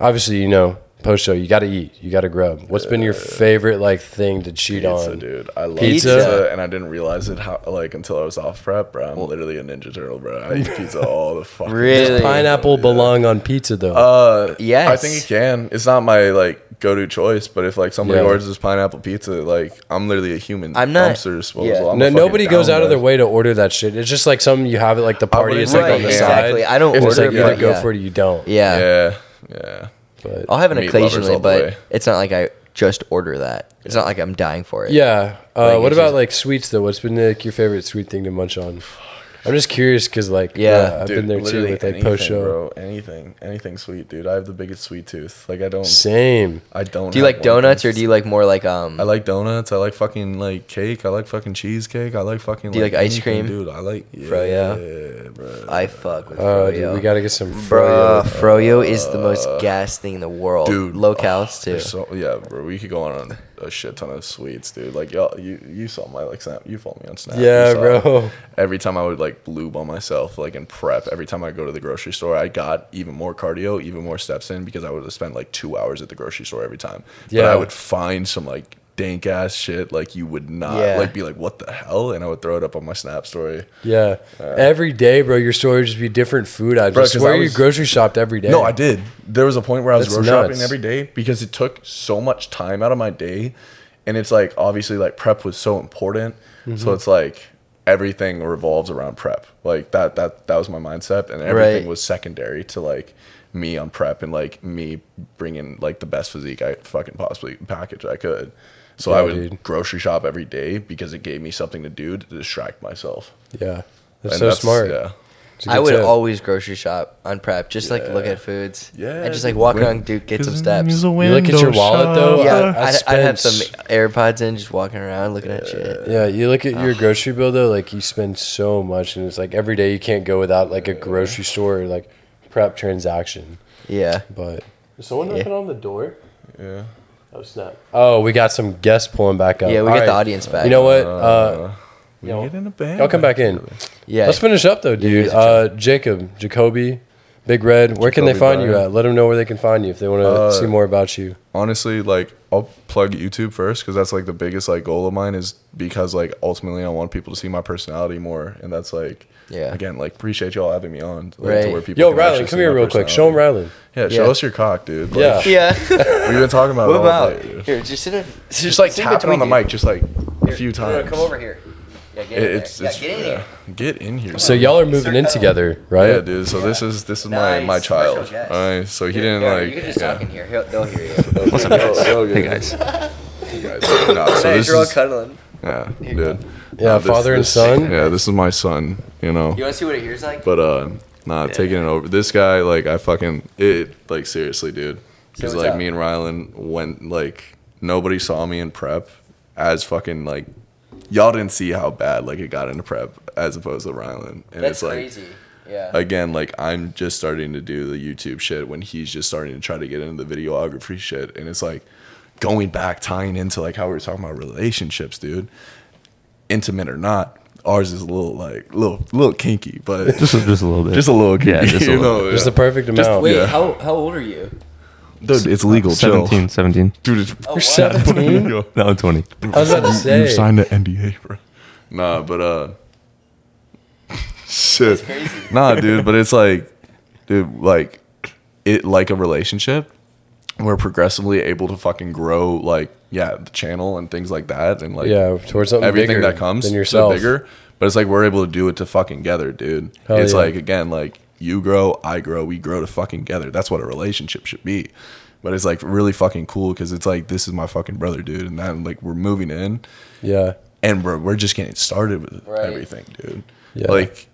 obviously, you know, post show, you got to eat, you got to grub. What's uh, been your favorite like thing to cheat pizza, on? Dude, I love pizza, pizza, and I didn't realize it how like until I was off prep, bro. I'm literally a ninja turtle, bro. I eat pizza all the fucking. Really, does pineapple yeah. belong on pizza though? Uh, yes, I think it can. It's not my like go-to choice, but if like somebody yeah. orders this pineapple pizza, like I'm literally a human. I'm not. Dumpster, yeah. well, I'm no, nobody goes out of their way to order that shit. It's just like something you have at like the party. It's right. like on the exactly. side. I don't. If order it's like you either go yeah. for it, or you don't. Yeah. Yeah. Yeah. But I'll have an occasionally, but it's not like I just order that. It's yeah. not like I'm dying for it. Yeah. Uh, like what about just, like sweets though? What's been like your favorite sweet thing to munch on? I'm just curious because like yeah, yeah I've dude, been there too with like post show. Bro, anything, anything sweet, dude. I have the biggest sweet tooth. Like I don't. Same. I don't. Do you like donuts thing. or do you like more like um? I like donuts. I like fucking like cake. I like fucking cheesecake. I like fucking. Do you like, like ice cream, dude? I like yeah, bro, yeah. Bro, I fuck with uh, froyo. Dude, we gotta get some froyo. Bro, froyo uh, is the most gas thing in the world, dude. Low calories oh, too. So, yeah, bro. We could go on a shit ton of sweets, dude. Like y'all, you you saw my like snap. You follow me on Snap. Yeah, bro. Every time I would like. Lube on myself like in prep every time I go to the grocery store. I got even more cardio, even more steps in because I would have spent like two hours at the grocery store every time. Yeah, but I would find some like dank ass shit like you would not yeah. like be like what the hell, and I would throw it up on my Snap story. Yeah, uh, every day, bro, your story would just be different food. I just swear you grocery shopped every day. No, I did. There was a point where I was That's grocery nuts. shopping every day because it took so much time out of my day, and it's like obviously like prep was so important, mm-hmm. so it's like everything revolves around prep. Like that, that, that was my mindset, and everything right. was secondary to like me on prep and like me bringing like the best physique I fucking possibly package I could. So yeah, I would dude. grocery shop every day because it gave me something to do to distract myself. Yeah, that's and so that's, smart. Yeah, I would tip. always grocery shop on prep, just yeah. like look at foods. Yeah, and just like walk win- around, dude, get some steps. You look at your wallet shop. though. Yeah, I, I, spent, I have some AirPods in, just walking around looking yeah, at shit. Yeah, you look at oh. your grocery bill though, like you spend so much, and it's like every day you can't go without like a grocery store or like prep transaction. Yeah, but is someone knocking yeah. on the door? Yeah. Oh snap! Oh, we got some guests pulling back up. Yeah, we All got right. the audience back. You know what? Uh, uh, we y'all, get in the band. Y'all come back in. Yeah. Let's finish up though, dude. Uh, Jacob, Jacoby, Big Red. Where Jacoby can they find Brian. you at? Let them know where they can find you if they want to uh, see more about you. Honestly, like I'll plug YouTube first because that's like the biggest like goal of mine is because like ultimately I want people to see my personality more, and that's like. Yeah. Again, like, appreciate y'all having me on. Like, right. to where people Yo, Rylan, come here real quick. Show him Rylan. Yeah, show yeah. us your cock, dude. Like, yeah. yeah. We've been talking about it all out. Day, dude. Here, just sit in. Just, just like tapping on the mic, just like here, a few times. No, no, come over here. Yeah, get in it's, there. It's, yeah, get in yeah. here. Get in here. So y'all are moving in together, right? Yeah, dude. So yeah. this is this is nice. my my child. All right. So he didn't yeah, like. You can just yeah. talk in here. He'll, they'll hear you. What's up, guys? Hey guys. Hey guys. You're all cuddling. Yeah, dude. Yeah, uh, this, father this, and son. Yeah, this is my son, you know. You want to see what it hears like? But, uh, nah, yeah. taking it over. This guy, like, I fucking, it, like, seriously, dude. Because, so like, up? me and Rylan went, like, nobody saw me in prep as fucking, like, y'all didn't see how bad, like, it got into prep as opposed to Rylan. And That's it's, like, crazy. Yeah. Again, like, I'm just starting to do the YouTube shit when he's just starting to try to get into the videography shit. And it's, like, going back, tying into, like, how we were talking about relationships, dude. Intimate or not, ours is a little like little little kinky, but just just a little bit, just a little kinky, yeah, just, a little, you know, yeah. just the perfect amount. Just, wait, yeah. how how old are you? Dude, it's legal. Seventeen, chill. seventeen. Dude, it's, oh, you're seventeen. No, I'm twenty. I was about to say you signed an N D A, bro. Nah, but uh, shit. Nah, dude, but it's like, dude, like it like a relationship. We're progressively able to fucking grow, like, yeah, the channel and things like that. And, like, yeah, towards something everything that comes than yourself. To bigger. But it's, like, we're able to do it to fucking together, dude. Hell it's, yeah. like, again, like, you grow, I grow, we grow to fucking together. That's what a relationship should be. But it's, like, really fucking cool because it's, like, this is my fucking brother, dude. And then, like, we're moving in. Yeah. And we're, we're just getting started with right. everything, dude. Yeah. Like,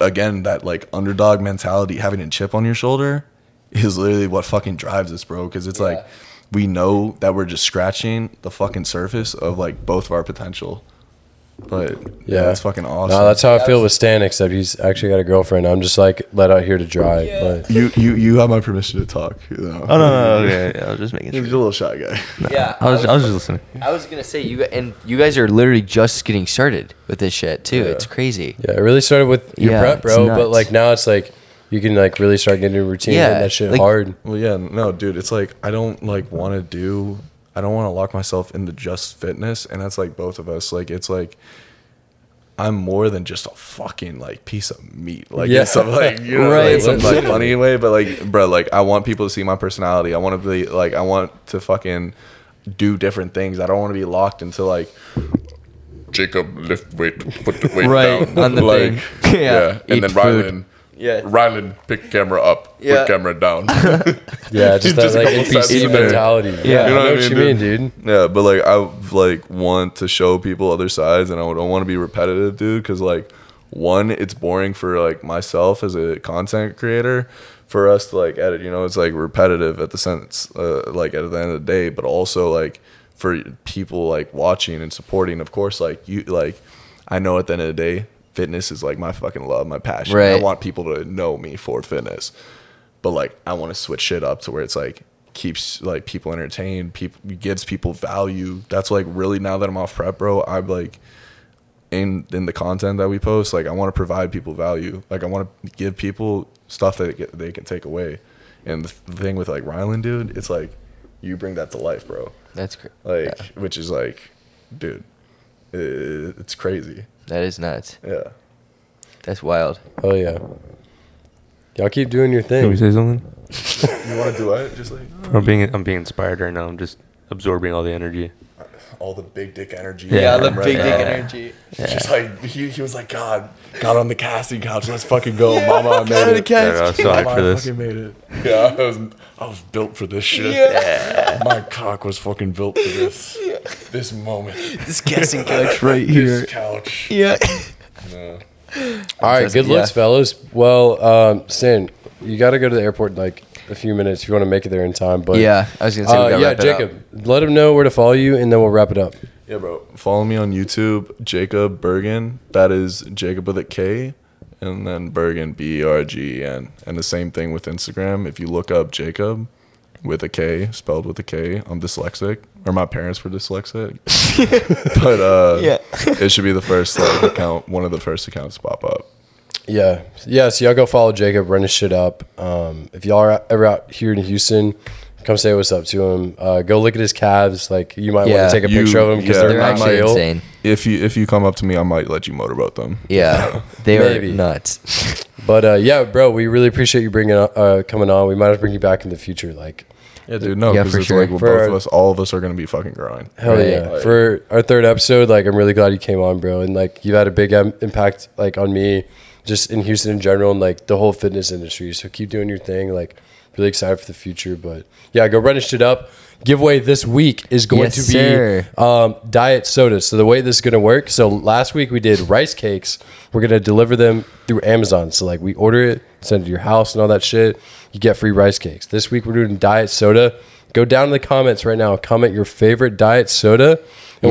again, that, like, underdog mentality, having a chip on your shoulder is literally what fucking drives us, bro, because it's yeah. like we know that we're just scratching the fucking surface of like both of our potential, but yeah, yeah it's fucking awesome. No, that's how I feel with Stan, except he's actually got a girlfriend. I'm just like let out here to dry. Yeah. But you you you have my permission to talk, you know? Oh no no, no okay yeah, I was just making sure. You're a little shy guy. No, yeah I was, I, was, I was just listening. I was gonna say you and you guys are literally just getting started with this shit too. Yeah. It's crazy. Yeah, it really started with your yeah, prep, bro, but like now it's like you can, like, really start getting your routine and yeah, that shit like, hard. Well, yeah. No, dude, it's, like, I don't, like, want to do... I don't want to lock myself into just fitness. And that's, like, both of us. Like, it's, like... I'm more than just a fucking, like, piece of meat. Like, yeah. in some, like, you know, right. in some, like, funny way. But, like, bro, like, I want people to see my personality. I want to be, like, I want to fucking do different things. I don't want to be locked into, like... Jacob, lift weight, put the weight right, down. Right, on the like, thing. Yeah. yeah. And then Rylan... Yeah. Rylan, pick camera up, yeah. put camera down. yeah, just that just like N P C mentality. Yeah, yeah. You know, I know what, what you mean, dude. mean, dude. Yeah, but like I like want to show people other sides, and I don't want to be repetitive, dude. Because like one, it's boring for like myself as a content creator for us to like edit. You know, it's like repetitive at the sense, uh, like at the end of the day. But also like for people like watching and supporting, of course. Like you, like I know at the end of the day. Fitness is like my fucking love, my passion. Right. I want people to know me for fitness, but like I want to switch shit up to where it's like keeps like people entertained, people gives people value. That's like really now that I'm off prep, bro. I'm like in in the content that we post, like I want to provide people value. Like I want to give people stuff that they, get, they can take away. And the, the thing with like Rylan, dude, it's like you bring that to life, bro. That's crazy. Like yeah. which is like, dude, it, it's crazy. That is nuts. Yeah. That's wild. Oh, yeah. Y'all keep doing your thing. Can we say something? You want to do it? Just like... Oh. I'm being I'm being inspired right now. I'm just absorbing all the energy. All the big dick energy. Yeah, yeah I love right big now. dick energy. Yeah. Just like, he, he was like, God, God on the casting couch. Let's fucking go. Yeah, Mama, I made God it. Yeah, I was so Mama, for this. I fucking made it. Yeah, I was, I was built for this shit. Yeah. Yeah. My cock was fucking built for this. Yeah. This moment. This casting couch right here. This couch. Yeah. No. All right, good yeah. looks, fellas. Well, um, Sin, you got to go to the airport in like a few minutes if you want to make it there in time. But yeah, I was gonna say, we uh, yeah, Jacob, let them know where to follow you, and then we'll wrap it up. Yeah, bro. Follow me on YouTube, Jacob Bergen. That is Jacob with a K, and then Bergen, B E R G E N. And the same thing with Instagram. If you look up Jacob with a K, spelled with a K, I'm dyslexic, or my parents were dyslexic. But uh, yeah. It should be the first like, account, one of the first accounts to pop up. Yeah. Yeah, so y'all go follow Jacob, run his shit up. Um, if y'all are ever out here in Houston, come say what's up to him. Uh, go look at his calves. Like you might yeah. want to take a you, picture of him because yeah, they're, they're actually might, insane. If you if you come up to me, I might let you motorboat them. Yeah, they are nuts. But uh, yeah, bro, we really appreciate you bringing uh, coming on. We might have to bring you back in the future, like. Yeah, dude, no, because yeah, it's sure. like well, both our, of us, all of us are going to be fucking growing. Hell right? yeah! Like, for our third episode, like I'm really glad you came on, bro, and like you've had a big um, impact, like on me, just in Houston in general, and like the whole fitness industry. So keep doing your thing, like. Really excited for the future, but yeah, go run and shit up. Giveaway this week is going yes, to be sir. um diet sodas. So the way this is going to work, so last week we did rice cakes. We're going to deliver them through Amazon. So like we order it, send it to your house and all that shit. You get free rice cakes. This week we're doing diet soda. Go down in the comments right now, comment your favorite diet soda. And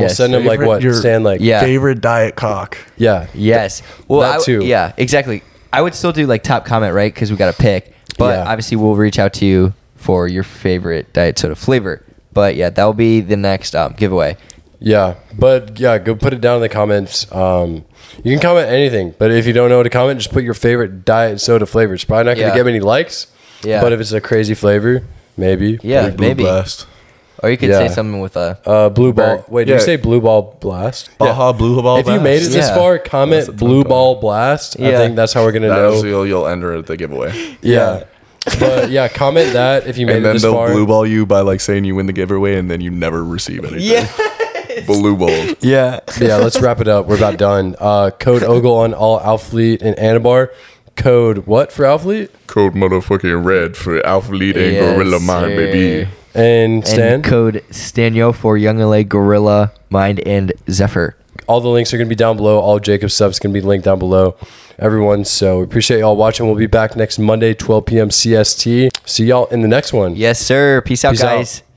yes. we'll send them favorite, like what? Your Stan, like yeah. favorite diet cock. Yeah. Yes. Well, that I, too. Yeah, exactly. I would still do like top comment, right? Because we got to pick. But yeah. obviously, we'll reach out to you for your favorite diet soda flavor. But yeah, that will be the next um, giveaway. Yeah, but yeah, go put it down in the comments. Um, you can comment anything, but if you don't know what to comment, just put your favorite diet soda flavor. It's probably not going to yeah. get many likes, yeah. but if it's a crazy flavor, maybe. Yeah, blue maybe. Blast. Or you could yeah. say something with a... Uh, blue ball. Bird. Wait, yeah. did you say blue ball blast? Baja yeah. blue ball if blast. If you made it this yeah. far, comment blue ball blast. Yeah. I think that's how we're going to know. You'll, you'll enter at the giveaway. Yeah. yeah. But yeah, comment that if you made it this far. And then they'll blue ball you by like saying you win the giveaway and then you never receive anything. Yes. Blue ball. Yeah. Yeah, let's wrap it up. We're about done. Uh, code Ogle on all Alphalete and Anabar. Code what for Alphalete? Code motherfucking red for Alphalete and yes, Gorilla Mind, baby. And Stan? And code STANYO for Young L A, Gorilla, Mind, and Zephyr. All the links are going to be down below. All Jacob's subs are going to be linked down below. Everyone, so we appreciate y'all watching. We'll be back next Monday, twelve p.m. C S T. See y'all in the next one. Yes, sir. Peace out, Peace guys. Out.